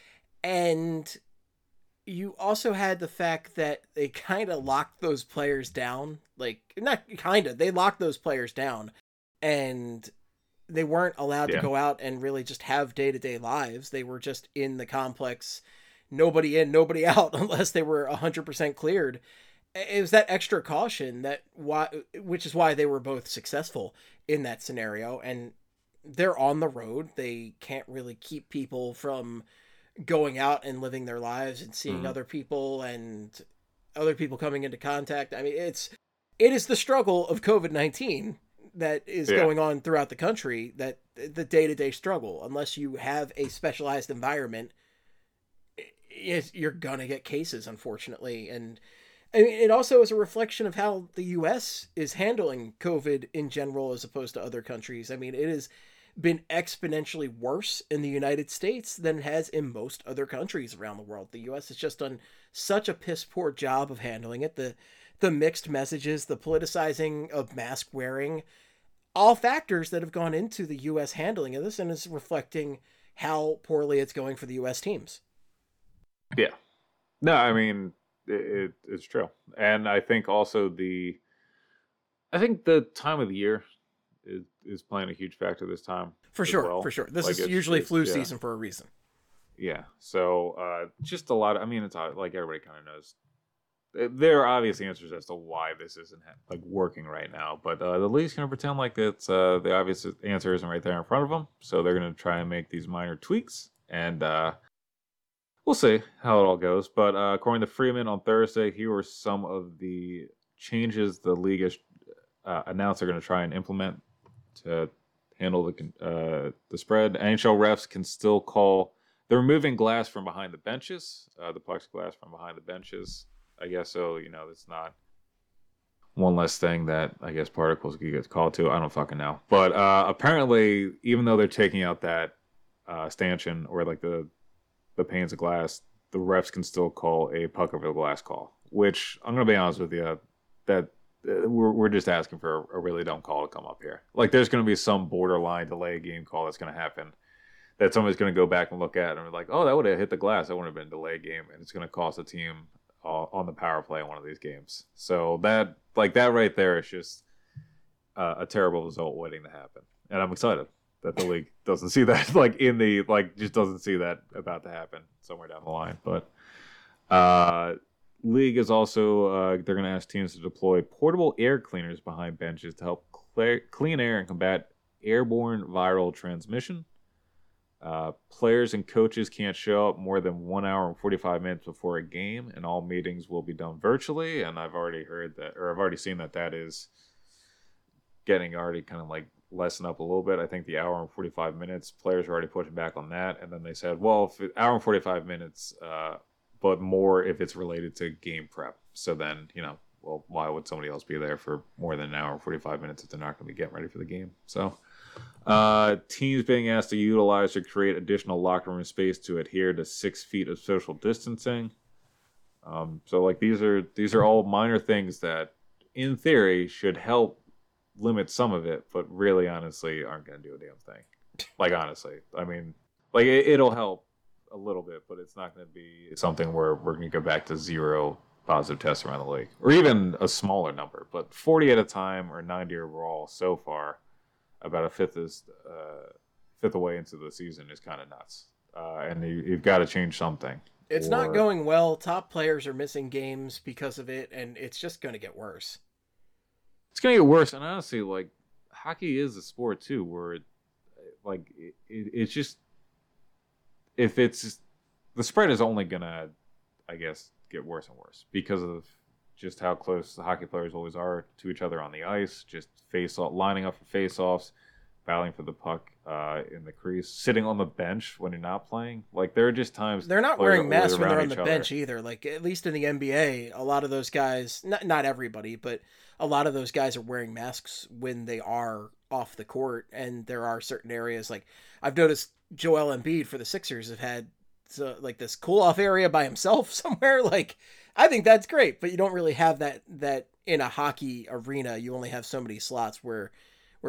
And you also had the fact that they kind of locked those players down. They locked those players down, and they weren't allowed to go out and really just have day-to-day lives. They were just in the complex, nobody in, nobody out, unless they were 100% cleared. It was that extra caution which is why they were both successful in that scenario. And they're on the road. They can't really keep people from going out and living their lives and seeing other people. And other people coming into contact. I mean, it is the struggle of COVID-19 that is going on throughout the country, that the day-to-day struggle. Unless you have a specialized environment, you're going to get cases, unfortunately. And I mean, it also is a reflection of how the U.S. is handling COVID in general as opposed to other countries. I mean, it has been exponentially worse in the United States than it has in most other countries around the world. The U.S. has just done such a piss-poor job of handling it. The mixed messages, the politicizing of mask wearing, all factors that have gone into the U.S. handling of this, and is reflecting how poorly it's going for the U.S. teams. Yeah. No, I mean... It's true. And I think also the time of the year is playing a huge factor this time. For sure. Well. For sure. This is usually flu season for a reason. Yeah. So just a lot of, I mean, it's like everybody kind of knows. There are obvious answers as to why this isn't like working right now, but the league's going to pretend like it's the obvious answer isn't right there in front of them. So they're going to try and make these minor tweaks, and we'll see how it all goes, but according to Freeman on Thursday, here were some of the changes the league has announced they're going to try and implement to handle the spread. NHL refs can still call. They're removing glass from behind the benches, the plexiglass from behind the benches, I guess. So, you know, it's not one less thing that, I guess, particles could get called to. I don't fucking know. But apparently, even though they're taking out that stanchion, or like the panes of glass, the refs can still call a puck over the glass call, which I'm going to be honest with you, that we're just asking for a really dumb call to come up here. Like, there's going to be some borderline delay game call that's going to happen that somebody's going to go back and look at and be like, oh, that would have hit the glass. That wouldn't have been a delay game. And it's going to cost a team on the power play in one of these games. So that right there is just a terrible result waiting to happen. And I'm excited that the league doesn't see that, just doesn't see that about to happen somewhere down the line. But league is also, they're going to ask teams to deploy portable air cleaners behind benches to help clean air and combat airborne viral transmission. Players and coaches can't show up more than 1 hour and 45 minutes before a game, and all meetings will be done virtually. And I've already heard that, or I've already seen that is getting already kind of like lessen up a little bit. I think the hour and 45 minutes, players are already pushing back on that. And then they said, well, if hour and 45 minutes, but more if it's related to game prep. So then, you know, well, why would somebody else be there for more than an hour and 45 minutes if they're not going to be getting ready for the game? So teams being asked to utilize or create additional locker room space to adhere to 6 feet of social distancing. So like these are all minor things that in theory should help limit some of it, but really honestly aren't going to do a damn thing. Like, honestly, I mean, like it'll help a little bit, but it's not going to be something where we're going to go back to zero positive tests around the league, or even a smaller number, but 40 at a time or 90 overall so far. About a fifth is fifth away into the season is kind of nuts. And you've got to change something. It's not going well. Top players are missing games because of it, and it's just going to get worse. It's going to get worse, and honestly, like, hockey is a sport, too, where, it's just, if it's, the spread is only going to, I guess, get worse and worse, because of just how close the hockey players always are to each other on the ice, just face-off, lining up for face-offs, battling for the puck in the crease, sitting on the bench when you're not playing. Like, there are just times... They're not wearing masks when they're on the bench either. Like, at least in the NBA, a lot of those guys, not everybody, but a lot of those guys are wearing masks when they are off the court. And there are certain areas, like, I've noticed Joel Embiid for the Sixers have had, like, this cool-off area by himself somewhere. Like, I think that's great, but you don't really have that in a hockey arena. You only have so many slots where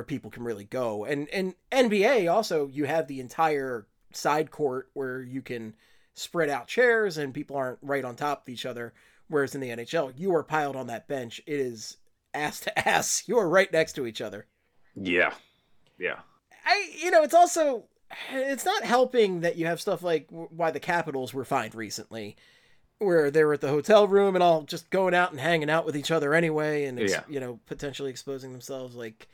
people can really go. And NBA also, you have the entire side court where you can spread out chairs and people aren't right on top of each other. Whereas in the NHL, you are piled on that bench. It is ass to ass. You are right next to each other. Yeah. Yeah. It's also, it's not helping that you have stuff like why the Capitals were fined recently, where they were at the hotel room and all just going out and hanging out with each other anyway. And it's, potentially exposing themselves, like,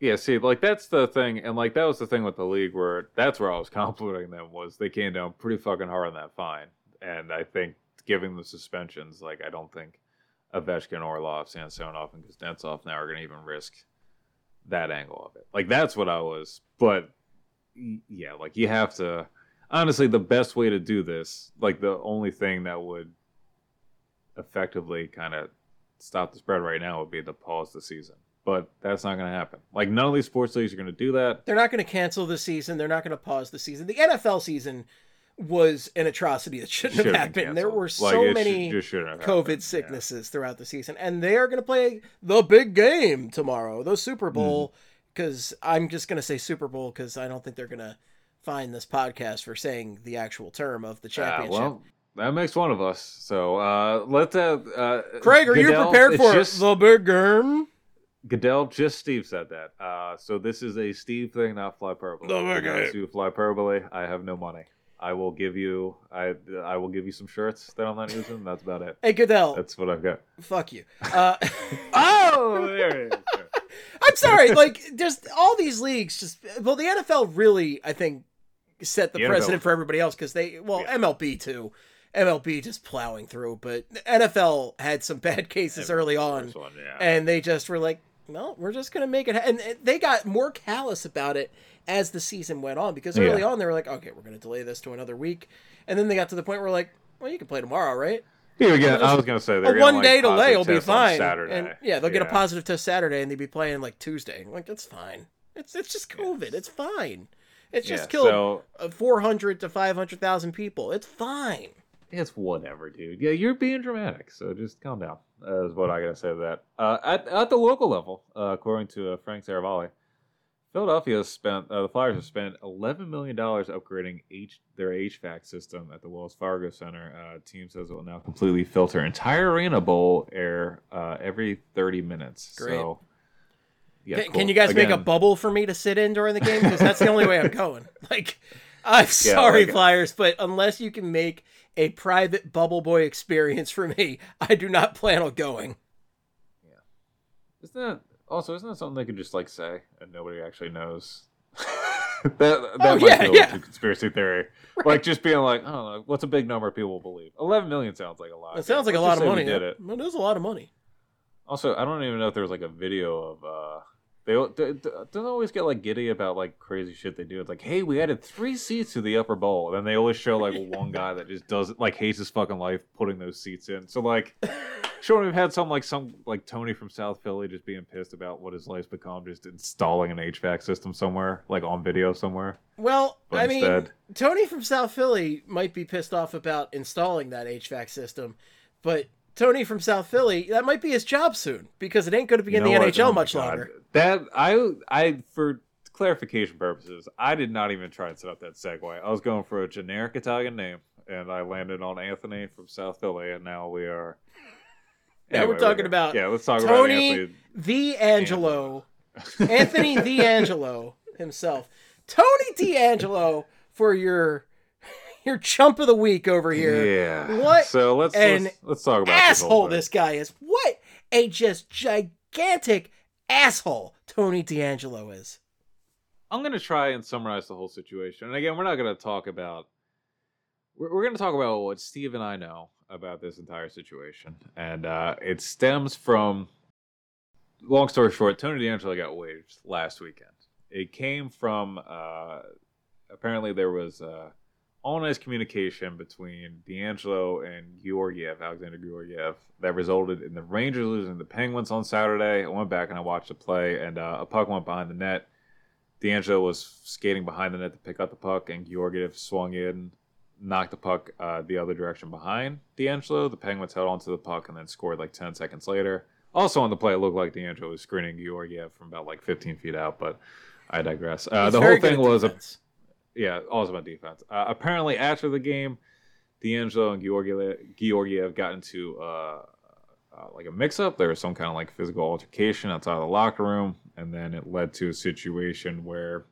yeah, see, like, that's the thing, and, like, that was the thing with the league where that's where I was complimenting them was they came down pretty fucking hard on that fine, and I think giving the suspensions, like, I don't think Ovechkin, Orlov, Samsonov, and Kuznetsov now are going to even risk that angle of it. Like, that's what I was. But, yeah, like, you have to... Honestly, the best way to do this, like, the only thing that would effectively kind of stop the spread right now would be to pause the season. But that's not going to happen. Like, none of these sports leagues are going to do that. They're not going to cancel the season. They're not going to pause the season. The NFL season was an atrocity that shouldn't have happened. There were so many COVID sicknesses throughout the season. And they are going to play the big game tomorrow, the Super Bowl, because I'm just going to say Super Bowl because I don't think they're going to find this podcast for saying the actual term of the championship. Well, that makes one of us. So let's Craig, are Goodell, you prepared for the big game? Goodell, just Steve said that. So this is a Steve thing, not Flyperbole. The big game. To Flyperbole, I have no money. I will give you some shirts that I'm not using. That's about it. Hey, Goodell. That's what I've got. Fuck you. Oh, there it is. I'm sorry. Like, there's all these leagues. Well, the NFL really, I think, set the precedent for everybody else because they. Well, yeah. MLB too. MLB just plowing through, but the NFL had some bad cases early on, and they just were like, "No, we're just gonna make it." And they got more callous about it as the season went on, because early on they were like, okay, we're going to delay this to another week. And then they got to the point where like, well, you can play tomorrow, right? Yeah, again, I was going to say they're going to one day delay will be fine. Saturday. And, yeah, they'll get a positive test Saturday and they'll be playing like Tuesday. Like, that's fine. It's just COVID. It's fine. It's just killed 400 to 500,000 people. It's fine. It's whatever, dude. Yeah, you're being dramatic, so just calm down is what I got to say to that. At the local level, according to Frank Saravalli, Philadelphia has spent, the Flyers have spent $11 million upgrading their HVAC system at the Wells Fargo Center. Team says it will now completely filter entire arena bowl air every 30 minutes. Great. So, yeah, can you guys make a bubble for me to sit in during the game? Because that's the only way I'm going. Like, I'm sorry, Flyers, but unless you can make a private bubble boy experience for me, I do not plan on going. Yeah. Isn't that something they could just, like, say and nobody actually knows? that might go to conspiracy theory. Right. Like, just being like, I don't know, what's a big number of people will believe? 11 million sounds like a lot. It sounds like a lot of money. It is a lot of money. Also, I don't even know if there was, like, a video of... They always get, like, giddy about, like, crazy shit they do. It's like, hey, we added 3 seats to the upper bowl. And they always show, like, one guy that just does, like, hates his fucking life putting those seats in. So, like, sure, we've had some Tony from South Philly just being pissed about what his life's become, just installing an HVAC system somewhere, like, on video somewhere. Well, I mean, Tony from South Philly might be pissed off about installing that HVAC system, but... Tony from South Philly, that might be his job soon, because it ain't going to be in the NHL much longer. That I for clarification purposes, I did not even try to set up that segue. I was going for a generic Italian name, and I landed on Anthony from South Philly, and now we are. Anyway, now we're talking about. Yeah, let's talk Tony about Anthony D'Angelo. Anthony D'Angelo himself, Tony D'Angelo for your chump of the week over here. Yeah. What? So let's talk about asshole this guy is. What a just gigantic asshole Tony D'Angelo is. I'm gonna try and summarize the whole situation. And again, we're gonna talk about what Steve and I know about this entire situation, and it stems from. Long story short, Tony D'Angelo got waived last weekend. It came from apparently there was. All-nice communication between D'Angelo and Georgiev, Alexander Georgiev, that resulted in the Rangers losing the Penguins on Saturday. I went back and I watched the play, and a puck went behind the net. D'Angelo was skating behind the net to pick up the puck, and Georgiev swung in, knocked the puck the other direction behind D'Angelo. The Penguins held onto the puck and then scored like 10 seconds later. Also on the play, it looked like D'Angelo was screening Georgiev from about like 15 feet out, but I digress. The whole thing was... Yeah, also about defense. Apparently, after the game, D'Angelo and Georgiev got into like a mix-up. There was some kind of like physical altercation outside of the locker room, and then it led to a situation where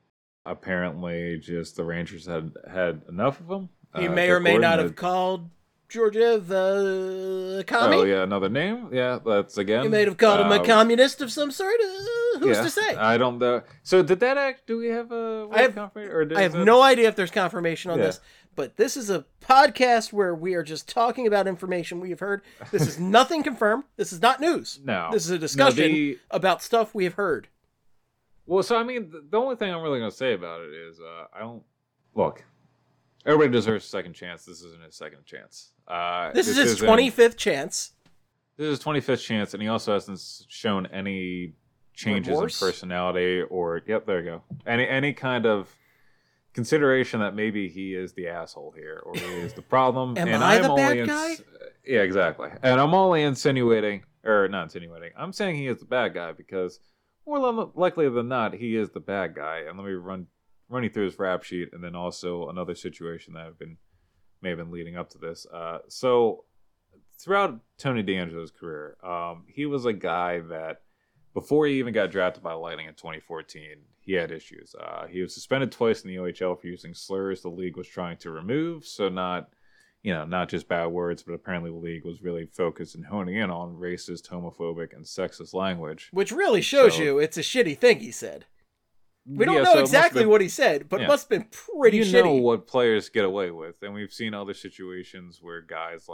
apparently just the Rangers had enough of them. He may or may not have called Georgiev commie. Oh, yeah, another name. Yeah, that's again. You might have called him a communist of some sort. Who's to say? I don't know. So did that act? Do we have a? I have no idea if there's confirmation on this. But this is a podcast where we are just talking about information we have heard. This is nothing confirmed. This is not news. No. This is a discussion about stuff we have heard. Well, so, I mean, the only thing I'm really going to say about it is I don't... Look, everybody deserves a second chance. This isn't his second chance. This is his 25th chance. This is his 25th chance, and he also hasn't shown any changes in personality or... Yep, there you go. Any kind of... consideration that maybe he is the asshole here, or he is the problem. Am I the bad guy? Yeah, exactly. And I'm only insinuating, or not insinuating, I'm saying he is the bad guy because more likely than not, he is the bad guy. And let me run you through his rap sheet, and then also another situation that may have been leading up to this. So throughout Tony DeAngelo's career, he was a guy that before he even got drafted by Lightning in 2014, he had issues. He was suspended twice in the OHL for using slurs the league was trying to remove. So not just bad words, but apparently the league was really focused and honing in on racist, homophobic, and sexist language. Which really shows you it's a shitty thing he said. We don't know exactly what he said, but it must have been pretty shitty. You know what players get away with. And we've seen other situations where guys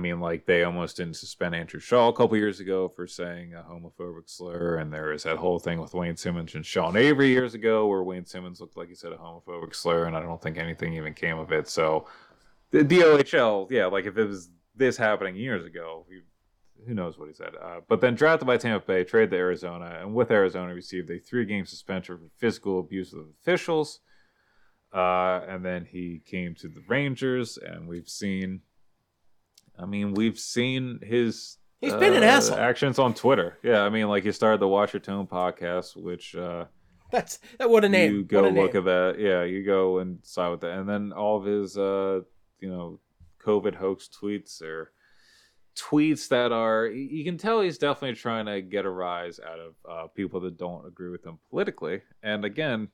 they almost didn't suspend Andrew Shaw a couple years ago for saying a homophobic slur, and there was that whole thing with Wayne Simmonds and Sean Avery years ago where Wayne Simmonds looked like he said a homophobic slur, and I don't think anything even came of it. So the OHL, if it was this happening years ago, who knows what he said. But then drafted by Tampa Bay, traded to Arizona, and with Arizona received a 3-game suspension for physical abuse of officials. And then he came to the Rangers, and we've seen his he's been an asshole. Actions on Twitter. Yeah, he started the Watch Your Tone podcast, which what a name. You go look at that. Yeah, you go and side with that. And then all of his COVID hoax tweets or tweets that are you can tell he's definitely trying to get a rise out of people that don't agree with him politically. And again,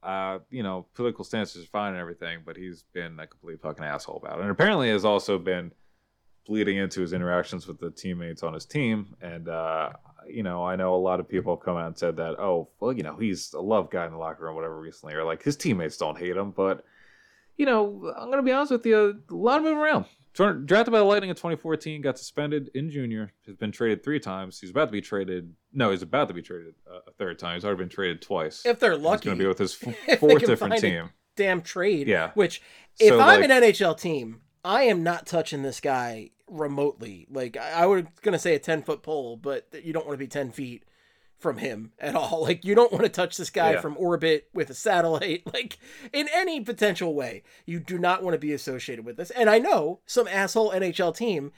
political stances are fine and everything, but he's been a complete fucking asshole about it. And apparently has also been bleeding into his interactions with the teammates on his team. And, I know a lot of people have come out and said that, he's a love guy in the locker room, whatever, recently, or his teammates don't hate him. But, I'm going to be honest with you, a lot of moving around. Drafted by the Lightning in 2014, got suspended in junior, has been traded 3 times. He's about to be traded a 3rd time. He's already been traded twice. If they're lucky. He's going to be with his 4th different team. Damn trade. Yeah. Which, if I'm an NHL team, I am not touching this guy remotely. I was going to say a 10-foot pole, but you don't want to be 10 feet from him at all. You don't want to touch this guy from orbit with a satellite, in any potential way. You do not want to be associated with this. And I know some asshole NHL team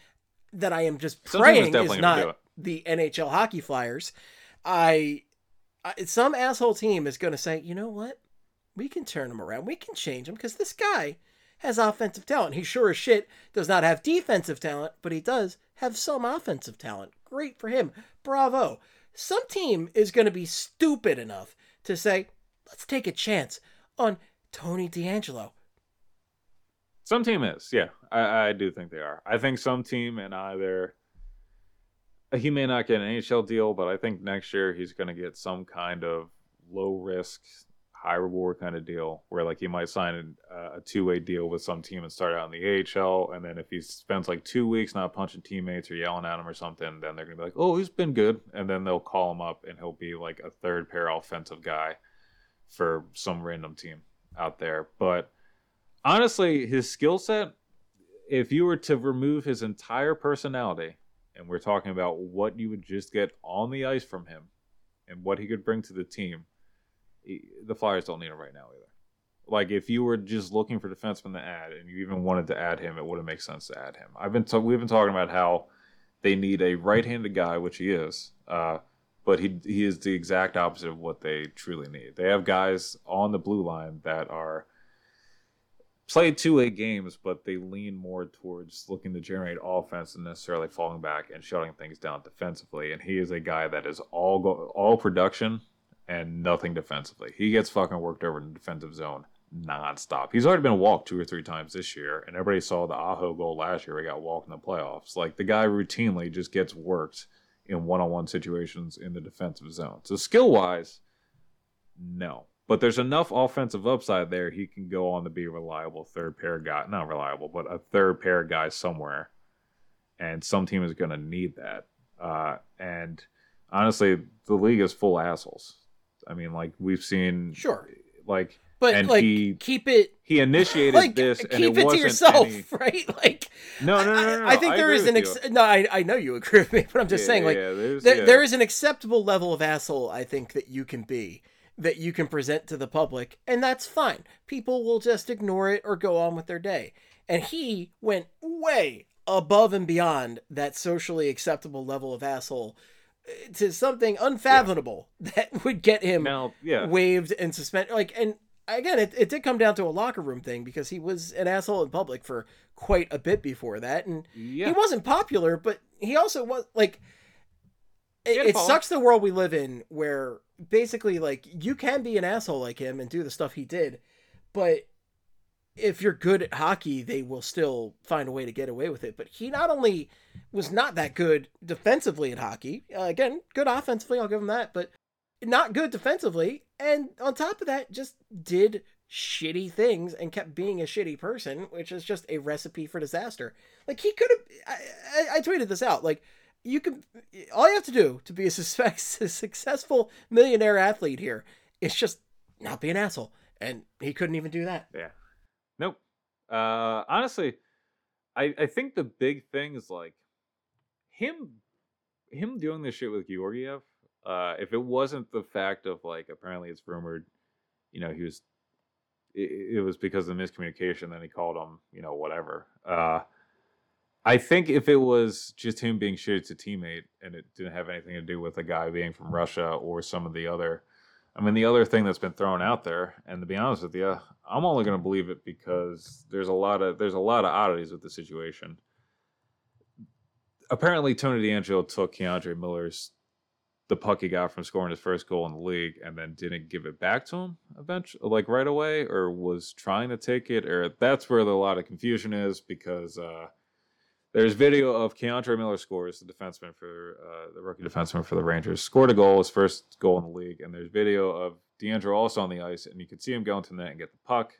that I am just praying is not the NHL Hockey Flyers. Some asshole team is going to say, you know what? We can turn him around. We can change him because this guy has offensive talent. He sure as shit does not have defensive talent, but he does have some offensive talent. Great for him. Bravo. Some team is going to be stupid enough to say, let's take a chance on Tony DeAngelo. Some team is, yeah. I do think they are. I think some team and either... He may not get an NHL deal, but I think next year he's going to get some kind of low-risk, high-reward kind of deal where he might sign a two-way deal with some team and start out in the AHL, and then if he spends 2 weeks not punching teammates or yelling at him or something, then they're going to be he's been good, and then they'll call him up and he'll be a third-pair offensive guy for some random team out there. But honestly, his skill set, if you were to remove his entire personality... And we're talking about what you would just get on the ice from him and what he could bring to the team. The Flyers don't need him right now either. If you were just looking for defensemen to add and you even wanted to add him, it wouldn't make sense to add him. We've been talking about how they need a right-handed guy, which he is, but he is the exact opposite of what they truly need. They have guys on the blue line that are... play 2-way games, but they lean more towards looking to generate offense than necessarily falling back and shutting things down defensively. And he is a guy that is all production and nothing defensively. He gets fucking worked over in the defensive zone nonstop. He's already been walked 2 or 3 times this year, and everybody saw the Aho goal last year where he got walked in the playoffs. Like, the guy routinely just gets worked in one-on-one situations in the defensive zone. So skill-wise, no. But there's enough offensive upside there he can go on to be a reliable third-pair guy. Not reliable, but a third-pair guy somewhere. And some team is going to need that. And honestly, the league is full of assholes. I mean, like, we've seen... Sure. Like... But, and like, keep it... He initiated like, this, and it wasn't to yourself, right? Like, no. I think there is an... I know you agree with me, but I'm just saying, like, there is an acceptable level of asshole, I think, that you can be, that you can present to the public, and that's fine. People will just ignore it or go on with their day. And he went way above and beyond that socially acceptable level of asshole to something unfathomable that would get him waived and suspended. Like, and... Again, it did come down to a locker room thing because he was an asshole in public for quite a bit before that. And he wasn't popular, but he also was like, it sucks the world we live in where basically like you can be an asshole like him and do the stuff he did. But if you're good at hockey, they will still find a way to get away with it. But he not only was not that good defensively at hockey, again, good offensively, I'll give him that, but not good defensively. And on top of that, just did shitty things and kept being a shitty person, which is just a recipe for disaster. Like, he could have... I tweeted this out. Like, you could... All you have to do to be a successful millionaire athlete here is just not be an asshole. And he couldn't even do that. Yeah. Nope. Honestly, I think the big thing is, like, him doing this shit with Georgiev, if it wasn't the fact of, like, apparently it's rumored, you know, he was, it was because of the miscommunication, then he called him, you know, whatever. I think if it was just him being shitty to teammate and it didn't have anything to do with a guy being from Russia or some of the other, I mean, the other thing that's been thrown out there, and to be honest with you, I'm only going to believe it because there's a lot of oddities with the situation. Apparently, Tony DeAngelo took Keandre Miller's the puck he got from scoring his first goal in the league and then didn't give it back to him eventually, like right away, or was trying to take it, or that's where a lot of confusion is because there's video of Keandre Miller scores, the defenseman for the rookie defenseman for the Rangers, scored a goal, his first goal in the league, and there's video of DeAngelo also on the ice, and you can see him going to the net and get the puck,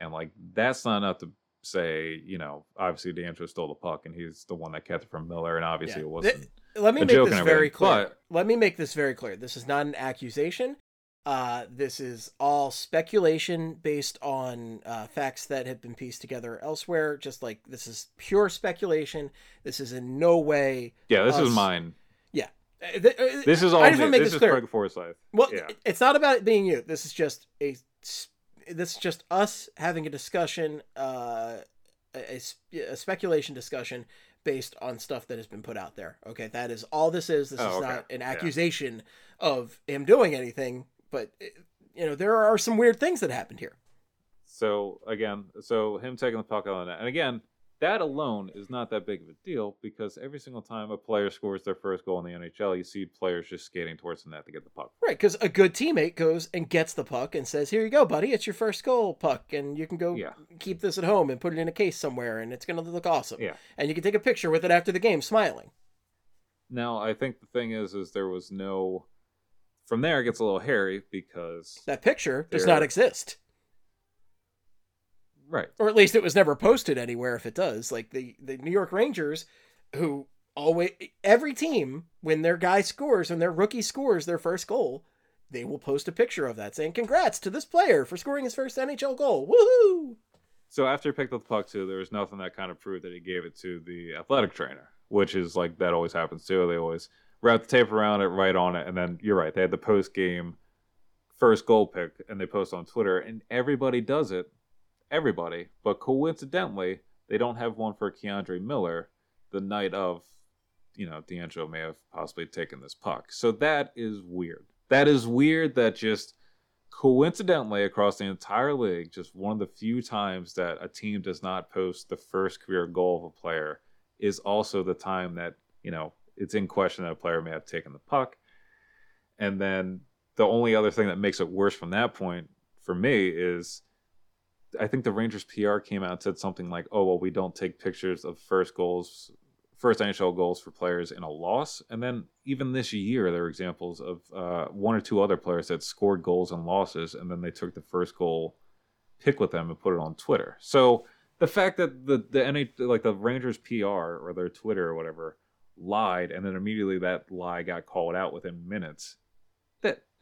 and like that's not enough to say, you know, obviously DeAngelo stole the puck and he's the one that kept it from Miller, and obviously it wasn't. Let me make this very clear. Let me make this very clear. This is not an accusation. This is all speculation based on facts that have been pieced together elsewhere. Just like this is pure speculation. This is in no way. Yeah, this is mine. Yeah, this is all. I just want to make this clear. This is Craig Forsythe. Well, it's not about it being you. This is just a. This is just us having a discussion, a speculation discussion based on stuff that has been put out there. Okay, that is all this is. This is not an accusation of him doing anything, but, you know, there are some weird things that happened here. So, again, him taking the puck on that. And, again, that alone is not that big of a deal because every single time a player scores their first goal in the NHL, you see players just skating towards the net to get the puck. Right, because a good teammate goes and gets the puck and says, here you go, buddy, it's your first goal, puck, and you can go keep this at home and put it in a case somewhere, and it's going to look awesome. Yeah. And you can take a picture with it after the game, smiling. Now, I think the thing is there was no... From there, it gets a little hairy because... That picture does not exist. Right. Or at least it was never posted anywhere if it does. Like the New York Rangers, who always, every team, when their guy scores, when their rookie scores their first goal, they will post a picture of that saying, congrats to this player for scoring his first NHL goal. Woohoo! So after he picked up the puck too, there was nothing that kind of proved that he gave it to the athletic trainer, which is like, that always happens too. They always wrap the tape around it, write on it. And then you're right. They had the post game first goal pick and they post on Twitter and everybody does it. Everybody, but coincidentally, they don't have one for Keandre Miller the night of, you know, DeAngelo may have possibly taken this puck. So that is weird. That is weird that just coincidentally across the entire league, just one of the few times that a team does not post the first career goal of a player is also the time that, you know, it's in question that a player may have taken the puck. And then the only other thing that makes it worse from that point for me is I think the Rangers PR came out and said something like, oh, well, we don't take pictures of first NHL goals for players in a loss. And then even this year, there are examples of one or two other players that scored goals and losses, and then they took the first goal pick with them and put it on Twitter. So the fact that the Rangers PR or their Twitter or whatever lied, and then immediately that lie got called out within minutes,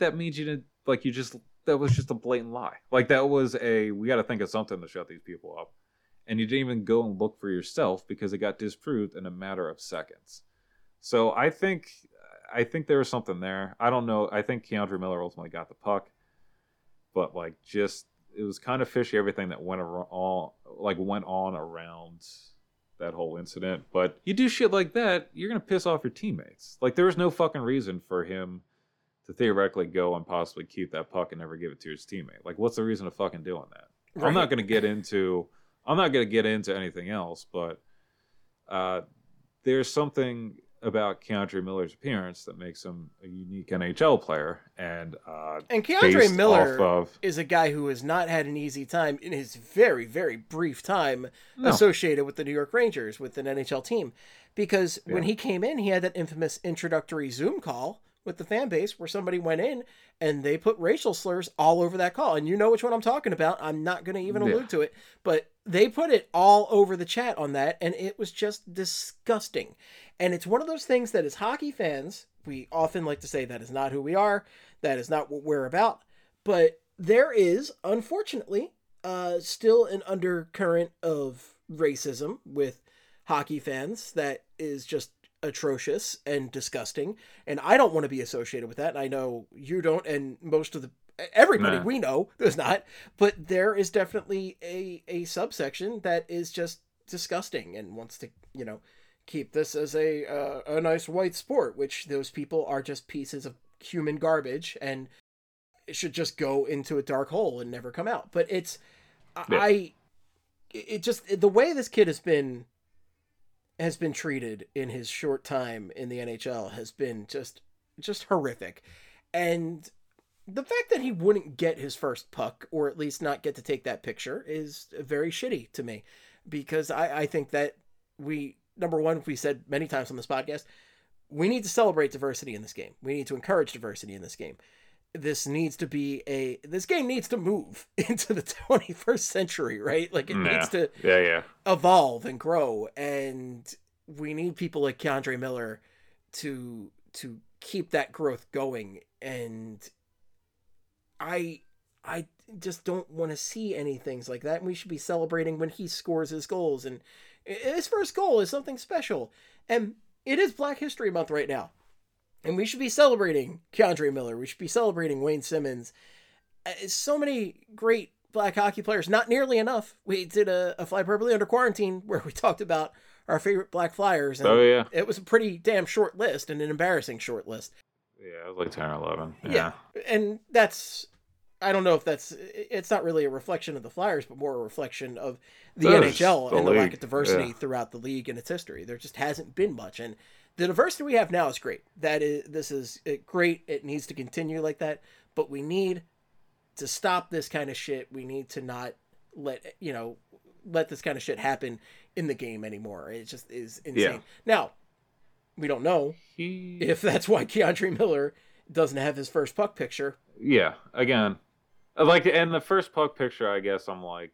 that means you didn't, like, you just, that was just a blatant lie. Like, that was we got to think of something to shut these people up. And you didn't even go and look for yourself because it got disproved in a matter of seconds. So I think there was something there. I don't know. I think Keandre Miller ultimately got the puck, but it was kind of fishy, everything that went on around that whole incident. But you do shit like that, you're gonna piss off your teammates. Like, there was no fucking reason for him to theoretically go and possibly keep that puck and never give it to his teammate. Like, what's the reason of fucking doing that? Right. I'm not going to get into anything else, but there's something about Keandre Miller's appearance that makes him a unique NHL player. And Keandre Miller is a guy who has not had an easy time in his very, very brief time associated with the New York Rangers, with an NHL team. Because when he came in, he had that infamous introductory Zoom call with the fan base where somebody went in and they put racial slurs all over that call. And you know which one I'm talking about. I'm not going to even allude to it, but they put it all over the chat on that. And it was just disgusting. And it's one of those things that, as hockey fans, we often like to say that is not who we are. That is not what we're about. But there is, unfortunately, still an undercurrent of racism with hockey fans that is just atrocious and disgusting, and I don't want to be associated with that, and I know you don't, and most of everybody we know does not, but there is definitely a subsection that is just disgusting and wants to, you know, keep this as a nice white sport, which those people are just pieces of human garbage and it should just go into a dark hole and never come out. But it's the way this kid has been treated in his short time in the NHL has been just horrific. And the fact that he wouldn't get his first puck, or at least not get to take that picture, is very shitty to me, because I think that we said many times on this podcast, we need to celebrate diversity in this game. We need to encourage diversity in this game. This game needs to move into the 21st century, right? Like, it needs to evolve and grow. And we need people like Keandre Miller to keep that growth going. And I just don't want to see any things like that. And we should be celebrating when he scores his goals. And his first goal is something special. And it is Black History Month right now. And we should be celebrating Keandre Miller. We should be celebrating Wayne Simmonds. So many great Black hockey players. Not nearly enough. We did a Fly Purpley under quarantine where we talked about our favorite Black Flyers. And it was a pretty damn short list, and an embarrassing short list. Yeah, it was like 10 or 11. Yeah. And that's... I don't know if it's not really a reflection of the Flyers, but more a reflection of the NHL and the lack of diversity throughout the league and its history. There just hasn't been much. And the diversity we have now is great. This is great. It needs to continue like that, but we need to stop this kind of shit. We need to not let this kind of shit happen in the game anymore. It just is insane. Yeah. Now, we don't know if that's why Keandre Miller doesn't have his first puck picture. Yeah. Again, and the first puck picture, I guess I'm like,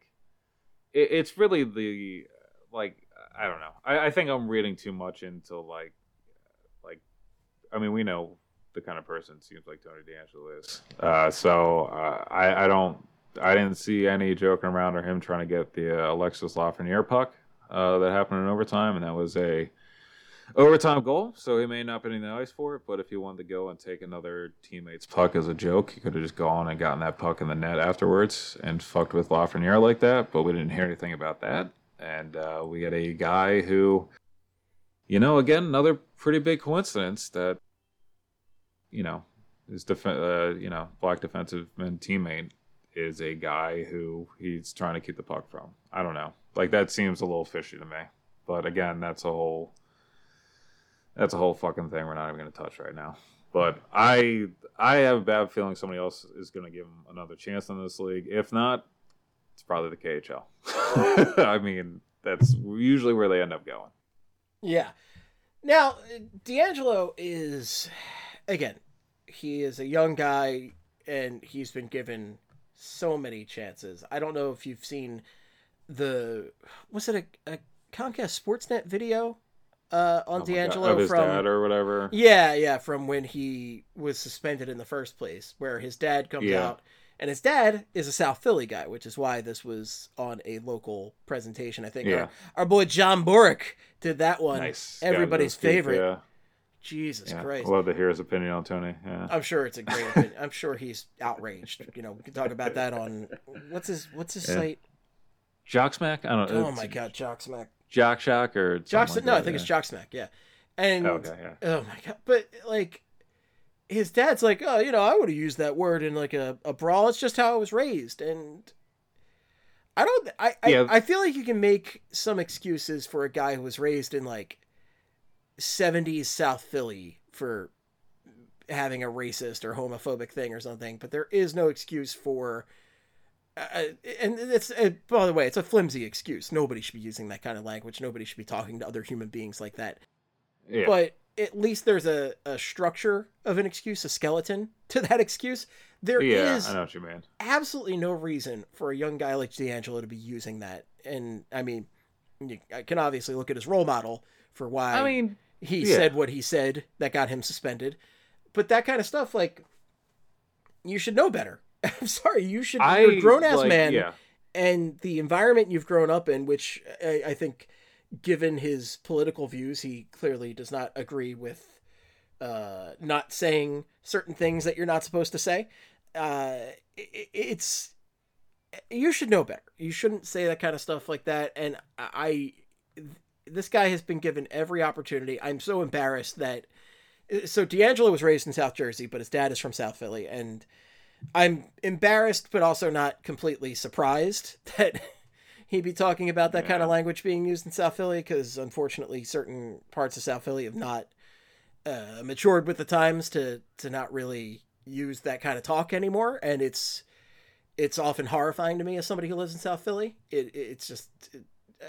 it's really the, like, I don't know. I think I'm reading too much into like, I mean, we know the kind of person it seems like Tony DeAngelo is. I didn't see any joking around or him trying to get the Alexis Lafreniere puck that happened in overtime. And that was a overtime goal. So he may not be in the ice for it, but if he wanted to go and take another teammate's puck as a joke, he could have just gone and gotten that puck in the net afterwards and fucked with Lafreniere like that. But we didn't hear anything about that. And we had a guy who, again, another pretty big coincidence that, his Black defensive man teammate is a guy who he's trying to keep the puck from. I don't know. Like, that seems a little fishy to me. But again, that's a whole fucking thing we're not even going to touch right now. But I have a bad feeling somebody else is going to give him another chance in this league. If not, probably the KHL. I mean, that's usually where they end up going. Yeah. Now, D'Angelo is, again, he is a young guy, and he's been given so many chances. I don't know if you've seen the, was it a Comcast Sportsnet video on D'Angelo from his dad or whatever? Yeah, from when he was suspended in the first place, where his dad comes out. And his dad is a South Philly guy, which is why this was on a local presentation. I think our boy John Boric did that one. Nice. Everybody's favorite. Deep, yeah. Jesus Christ. I love to hear his opinion on Tony. Yeah. I'm sure it's a great opinion. I'm sure he's outraged. You know, we can talk about that on what's his site? Jocksmack? I don't know. Oh my god, Jocksmack. Jockshock or Jocksmack? Like I think it's Jocksmack, And oh my god. But like his dad's like, oh, you know, I would have used that word in like a brawl. It's just how I was raised. And I feel like you can make some excuses for a guy who was raised in like 70s South Philly for having a racist or homophobic thing or something, but there is no excuse for, and it's, by the way, it's a flimsy excuse. Nobody should be using that kind of language. Nobody should be talking to other human beings like that. Yeah. But at least there's a structure of an excuse, a skeleton to that excuse. There is I know what you mean. Absolutely no reason for a young guy like D'Angelo to be using that. And I mean, I can obviously look at his role model for why he said what he said that got him suspended. But that kind of stuff, like, you should know better. I'm sorry. You should be a grown-ass man. Yeah. And the environment you've grown up in, which I think, given his political views, he clearly does not agree with not saying certain things that you're not supposed to say. It's you should know better. You shouldn't say that kind of stuff like that. And this guy has been given every opportunity. I'm so embarrassed that D'Angelo was raised in South Jersey, but his dad is from South Philly, and I'm embarrassed, but also not completely surprised that he'd be talking about that kind of language being used in South Philly, because unfortunately certain parts of South Philly have not matured with the times to not really use that kind of talk anymore. And it's often horrifying to me as somebody who lives in South Philly. It's just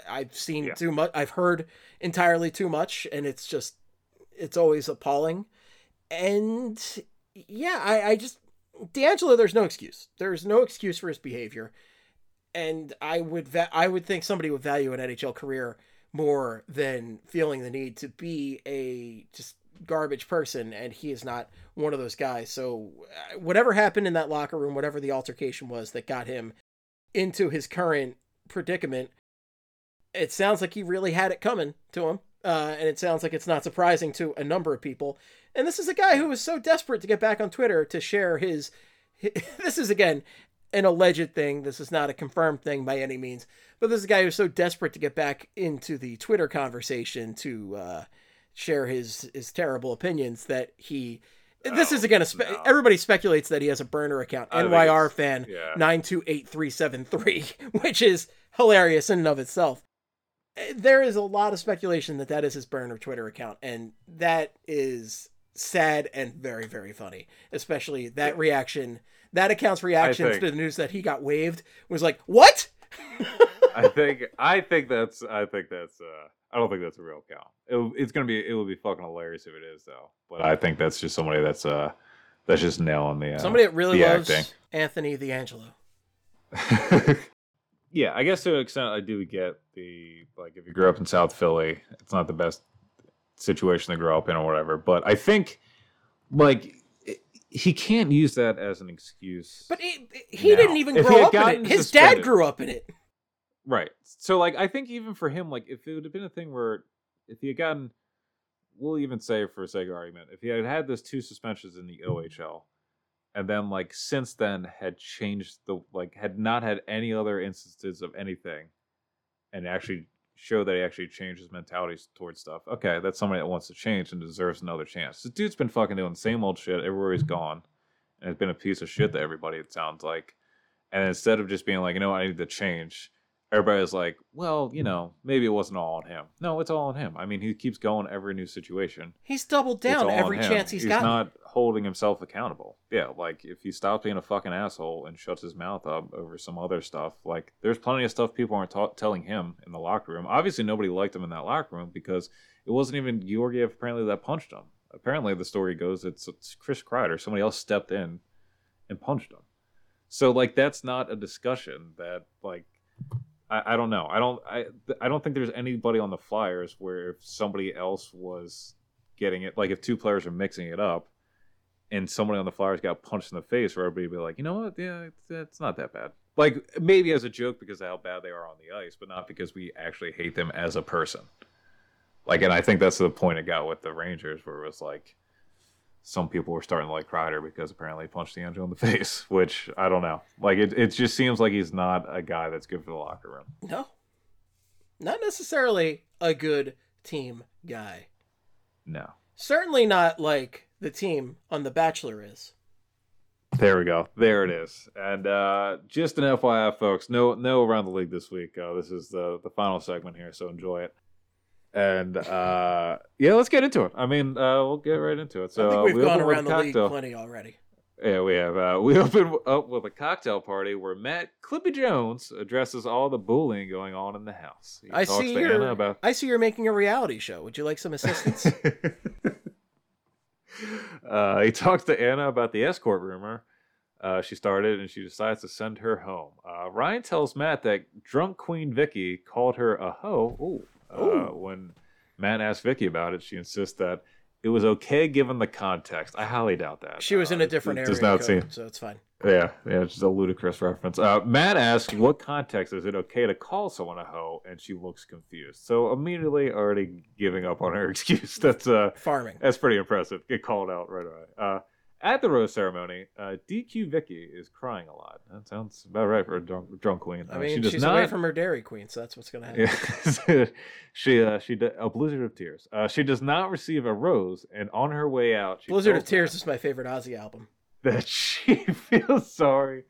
I've seen too much. I've heard entirely too much, and it's always appalling. And I just, D'Angelo, there's no excuse. There's no excuse for his behavior. And I would think somebody would value an NHL career more than feeling the need to be a just garbage person, and he is not one of those guys. So whatever happened in that locker room, whatever the altercation was that got him into his current predicament, it sounds like he really had it coming to him. And it sounds like it's not surprising to a number of people. And this is a guy who was so desperate to get back on Twitter to share his this is, again, an alleged thing. This is not a confirmed thing by any means, but this is a guy who's so desperate to get back into the Twitter conversation to share his terrible opinions that he, everybody speculates that he has a burner account, NYR fan 928373, which is hilarious in and of itself. There is a lot of speculation that is his burner Twitter account. And that is sad and very, very funny, especially that reaction. That account's reactions to the news that he got waived was like, what? I think that's I don't think that's a real account. It will be fucking hilarious if it is, though. But I think that's just somebody that's just nailing the somebody that really loves acting. Anthony D'Angelo. Yeah, I guess to an extent I do get the, like, if you grew up in South Philly, it's not the best situation to grow up in or whatever. But I think, like, he can't use that as an excuse. But he didn't even grow up in it. His dad grew up in it. Right. So, like, I think even for him, like, if it would have been a thing where if he had gotten, we'll even say for sake of argument, if he had had those two suspensions in the OHL and then, like, since then had changed had not had any other instances of anything and actually show that he actually changed his mentality towards stuff. Okay, that's somebody that wants to change and deserves another chance. This dude's been fucking doing the same old shit everywhere he's gone, and it's been a piece of shit to everybody, it sounds like. And instead of just being like, you know, I need to change, everybody's like, well, you know, maybe it wasn't all on him. No, it's all on him. I mean, he keeps going every new situation. He's doubled down every chance he's gotten. He's not holding himself accountable. Yeah, like, if he stops being a fucking asshole and shuts his mouth up over some other stuff, like, there's plenty of stuff people aren't telling him in the locker room. Obviously, nobody liked him in that locker room because it wasn't even Georgiev, apparently, that punched him. Apparently, the story goes, it's Chris Kreider. Somebody else stepped in and punched him. So, like, that's not a discussion that, like, I don't know. I don't think there's anybody on the Flyers where if somebody else was getting it, like if two players are mixing it up and somebody on the Flyers got punched in the face, where everybody would be like, you know what? Yeah, it's not that bad. Like, maybe as a joke because of how bad they are on the ice, but not because we actually hate them as a person. Like, and I think that's the point it got with the Rangers, where it was like some people were starting to like Kreider because apparently he punched DeAngelo in the face, which I don't know. Like, it just seems like he's not a guy that's good for the locker room. No. Not necessarily a good team guy. No. Certainly not like the team on The Bachelor is. There we go. There it is. And just an FYI, folks, no around the league this week. This is the final segment here, so enjoy it. And yeah, let's get into it. I mean, we'll get right into it. So I think we've gone around the league plenty already. Yeah, we have. We opened up with a cocktail party where Matt Clippy Jones addresses all the bullying going on in the house. I see you're making a reality show. Would you like some assistance? He talks to Anna about the escort rumor she started, and she decides to send her home. Ryan tells Matt that drunk Queen Vicky called her a hoe. When Matt asked Vicky about it, she insists that it was okay given the context. I highly doubt that. She was in a different area. Does not code, seem... So it's fine. Yeah, it's just a ludicrous reference. Matt asks, what context is it okay to call someone a hoe? And she looks confused. So immediately already giving up on her excuse. That's farming. That's pretty impressive. Get called out right away. At the rose ceremony, DQ Vicky is crying a lot. That sounds about right for a drunk queen. I mean, she's away from her Dairy Queen, so that's what's going to happen. Yeah. A blizzard of tears. She does not receive a rose, and on her way out, she Blizzard of Tears is my favorite Ozzy album. That she feels sorry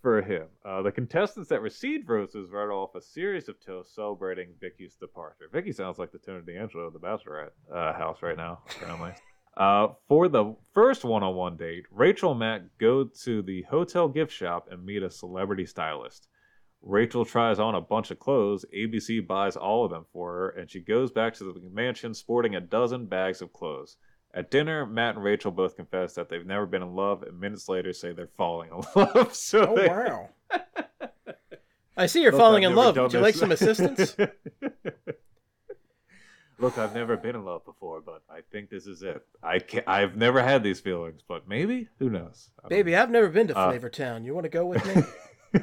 for him. The contestants that received roses wrote off a series of toasts celebrating Vicky's departure. Vicky sounds like the Tony D'Angelo of the Bachelorette house right now, apparently. For the first one-on-one date, Rachel and Matt go to the hotel gift shop and meet a celebrity stylist. Rachel tries on a bunch of clothes. ABC buys all of them for her, and she goes back to the mansion sporting 12 bags of clothes. At dinner, Matt and Rachel both confess that they've never been in love, and minutes later say they're falling in love. Wow. I see you're falling in love. Would you like some assistance? Look, I've never been in love before, but I think this is it. I've never had these feelings, but maybe? Who knows? Baby, I've never been to Flavortown. You want to go with me?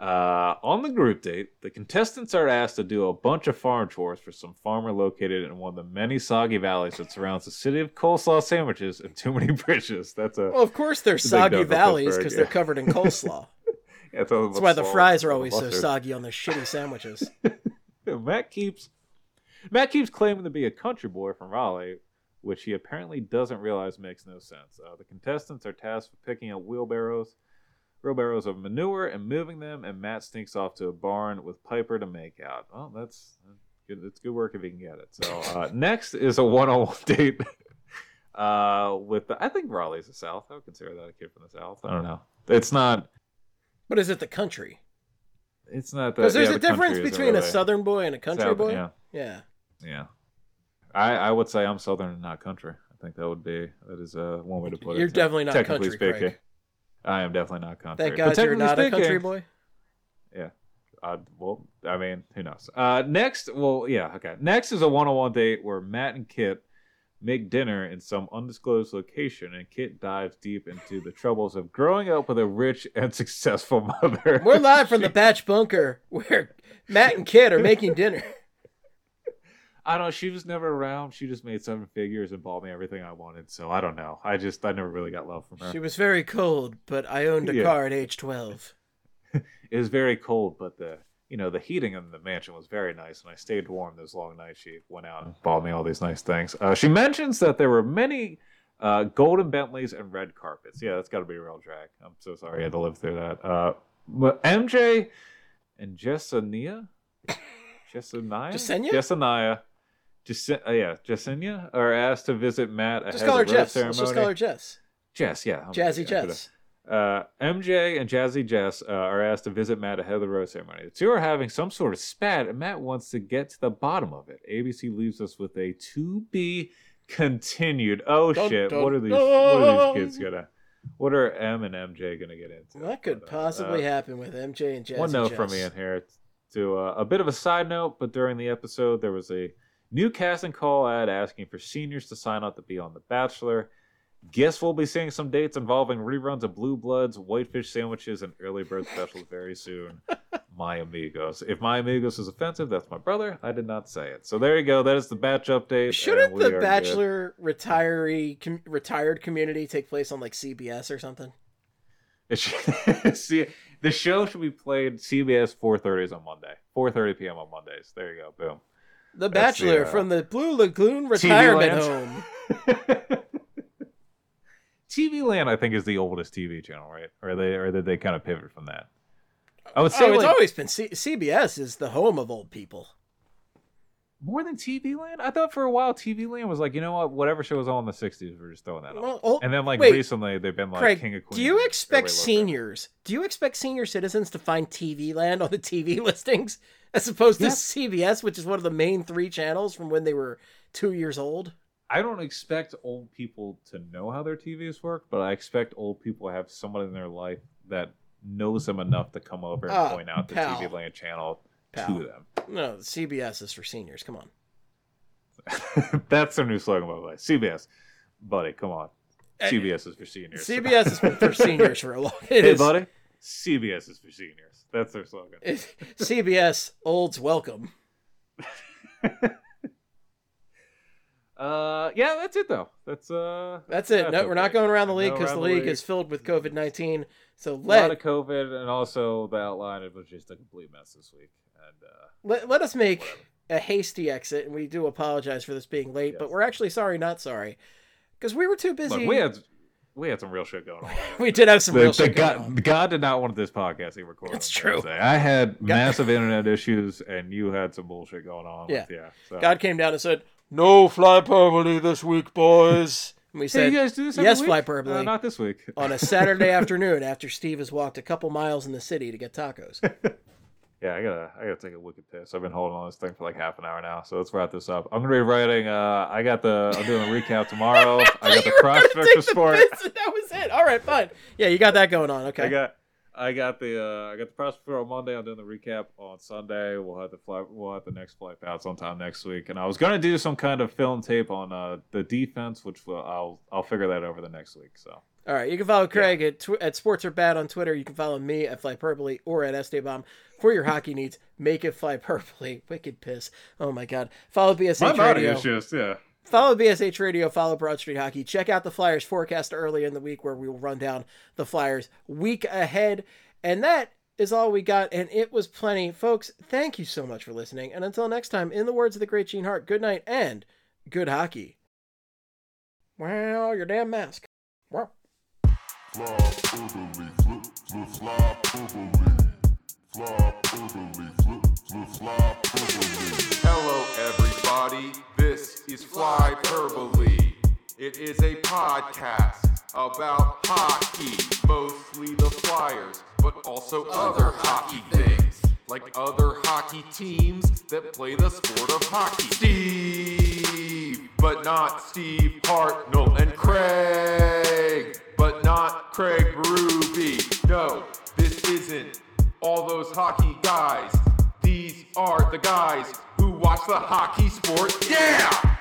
On the group date, the contestants are asked to do a bunch of farm chores for some farmer located in one of the many soggy valleys that surrounds the city of coleslaw sandwiches and too many bridges. Well, of course they're soggy valleys because they're covered in coleslaw. That's why the fries are always so soggy on their shitty sandwiches. Matt keeps claiming to be a country boy from Raleigh, which he apparently doesn't realize makes no sense. The contestants are tasked with picking up wheelbarrows of manure and moving them, and Matt sneaks off to a barn with Piper to make out. Well, it's good work if he can get it. So next is a one-on-one date with I think Raleigh's the South. I would consider that a kid from the South. I don't know. It's not. But is it the country? It's not that. Because there's a difference between a southern boy and a country boy. Yeah. I would say I'm southern and not country. I think that is one way to put it. You're definitely not country, Craig. I am definitely not country. Thank God you're not a country boy. Yeah. Well, I mean, who knows? Next is a one-on-one date where Matt and Kit make dinner in some undisclosed location, and Kit dives deep into the troubles of growing up with a rich and successful mother. We're live from the Batch Bunker where Matt and Kit are making dinner. I don't know. She was never around. She just made 7 figures and bought me everything I wanted. So I don't know. I never really got love from her. She was very cold, but I owned a car at age 12. It was very cold, but the heating in the mansion was very nice, and I stayed warm those long nights. She went out and bought me all these nice things. She mentions that there were many golden Bentleys and red carpets. Yeah, that's got to be a real drag. I'm so sorry I had to live through that. MJ and Jessenia Jessenia are asked to visit Matt ahead of the ceremony. Let's call her Jess. Jess, yeah. Jazzy Jess. MJ and Jazzy Jess are asked to visit Matt ahead of the road ceremony. The two are having some sort of spat, and Matt wants to get to the bottom of it. ABC leaves us with a to-be continued. Oh, dun, shit. Dun, what are these kids gonna... What are M and MJ gonna get into? What could possibly happen with MJ and Jazzy Jess? One note from me in here. To a bit of a side note, but during the episode, there was a new casting call ad asking for seniors to sign up to be on The Bachelor. Guess we'll be seeing some dates involving reruns of Blue Bloods, Whitefish sandwiches, and early bird specials very soon. My amigos. If my amigos is offensive, that's my brother. I did not say it. So there you go. That is the Batch update. Shouldn't the Bachelor retired community take place on like CBS or something? It should, see, the show should be played CBS 4:30s on Monday. 4:30 p.m. on Mondays. There you go. Boom. The Bachelor from the Blue Lagoon Retirement Home. TV Land, I think, is the oldest TV channel, right? Or did they kind of pivot from that? I would say it's always been CBS is the home of old people. More than TV Land? I thought for a while TV Land was like, you know what? Whatever show was on in the 60s, we're just throwing that on. And then recently, they've been like Craig, King of Queens. Do you expect senior citizens to find TV Land on the TV listings as opposed to CBS, which is one of the main three channels from when they were 2 years old? I don't expect old people to know how their TVs work, but I expect old people to have someone in their life that knows them enough to come over and point out the TV Land channel to them. No, CBS is for seniors. Come on. That's their new slogan, by the way. CBS. Buddy, come on. CBS is for seniors. CBS has been for seniors for a long time. Hey, buddy. CBS is for seniors. That's their slogan. CBS, old's welcome. Yeah, that's it though. That's it. No, we're not going around the league because the league is filled with COVID-19. So a lot of COVID, and also the outline was just a complete mess this week. And let us make a hasty exit, and we do apologize for this being late, but we're actually sorry, not sorry, because we were too busy. Look, we had some real shit going on. We did have some real shit going on. God did not want this podcast to record. It's true. Thursday. I had massive internet issues, and you had some bullshit going on. Yeah, so. God came down and said, "No flyperbole this week, boys." And we said, "You guys do this every week?" Yes, flyperbole. Not this week. On a Saturday afternoon after Steve has walked a couple miles in the city to get tacos. Yeah, I gotta take a wicked piss. I've been holding on this thing for like half an hour now, so let's wrap this up. I'm gonna be writing. I'm doing a recap tomorrow. I got the prospect report. That was it. All right, fine. Yeah, you got that going on. Okay. I got the prospect report on Monday. I'm doing the recap on Sunday. We'll have the next flight pass on time next week. And I was gonna do some kind of film tape on the defense, which I'll figure that over the next week. So. All right, you can follow Craig at Sports Are Bad on Twitter. You can follow me at Flyperbole or at SDBomb for your hockey needs. Make it Flyperbole. Wicked piss. Oh my God. Follow BSH Radio. My body is just, yeah. Follow BSH Radio, follow Broad Street Hockey. Check out the Flyers forecast early in the week where we will run down the Flyers week ahead. And that is all we got, and it was plenty. Folks, thank you so much for listening. And until next time, in the words of the great Gene Hart, good night and good hockey. Well, your damn mask. Wow. Flyperbole, flip, flyperbole. Flyperbole, flip, flyperbole. Hello, everybody. This is Flyperbole. It is a podcast about hockey, mostly the Flyers, but also other hockey things, like other hockey teams that play the sport of hockey. Steve, but not Steve Hartnell, and Craig, but not Craig Ruby. No, this isn't all those hockey guys. These are the guys who watch the hockey sport. Yeah!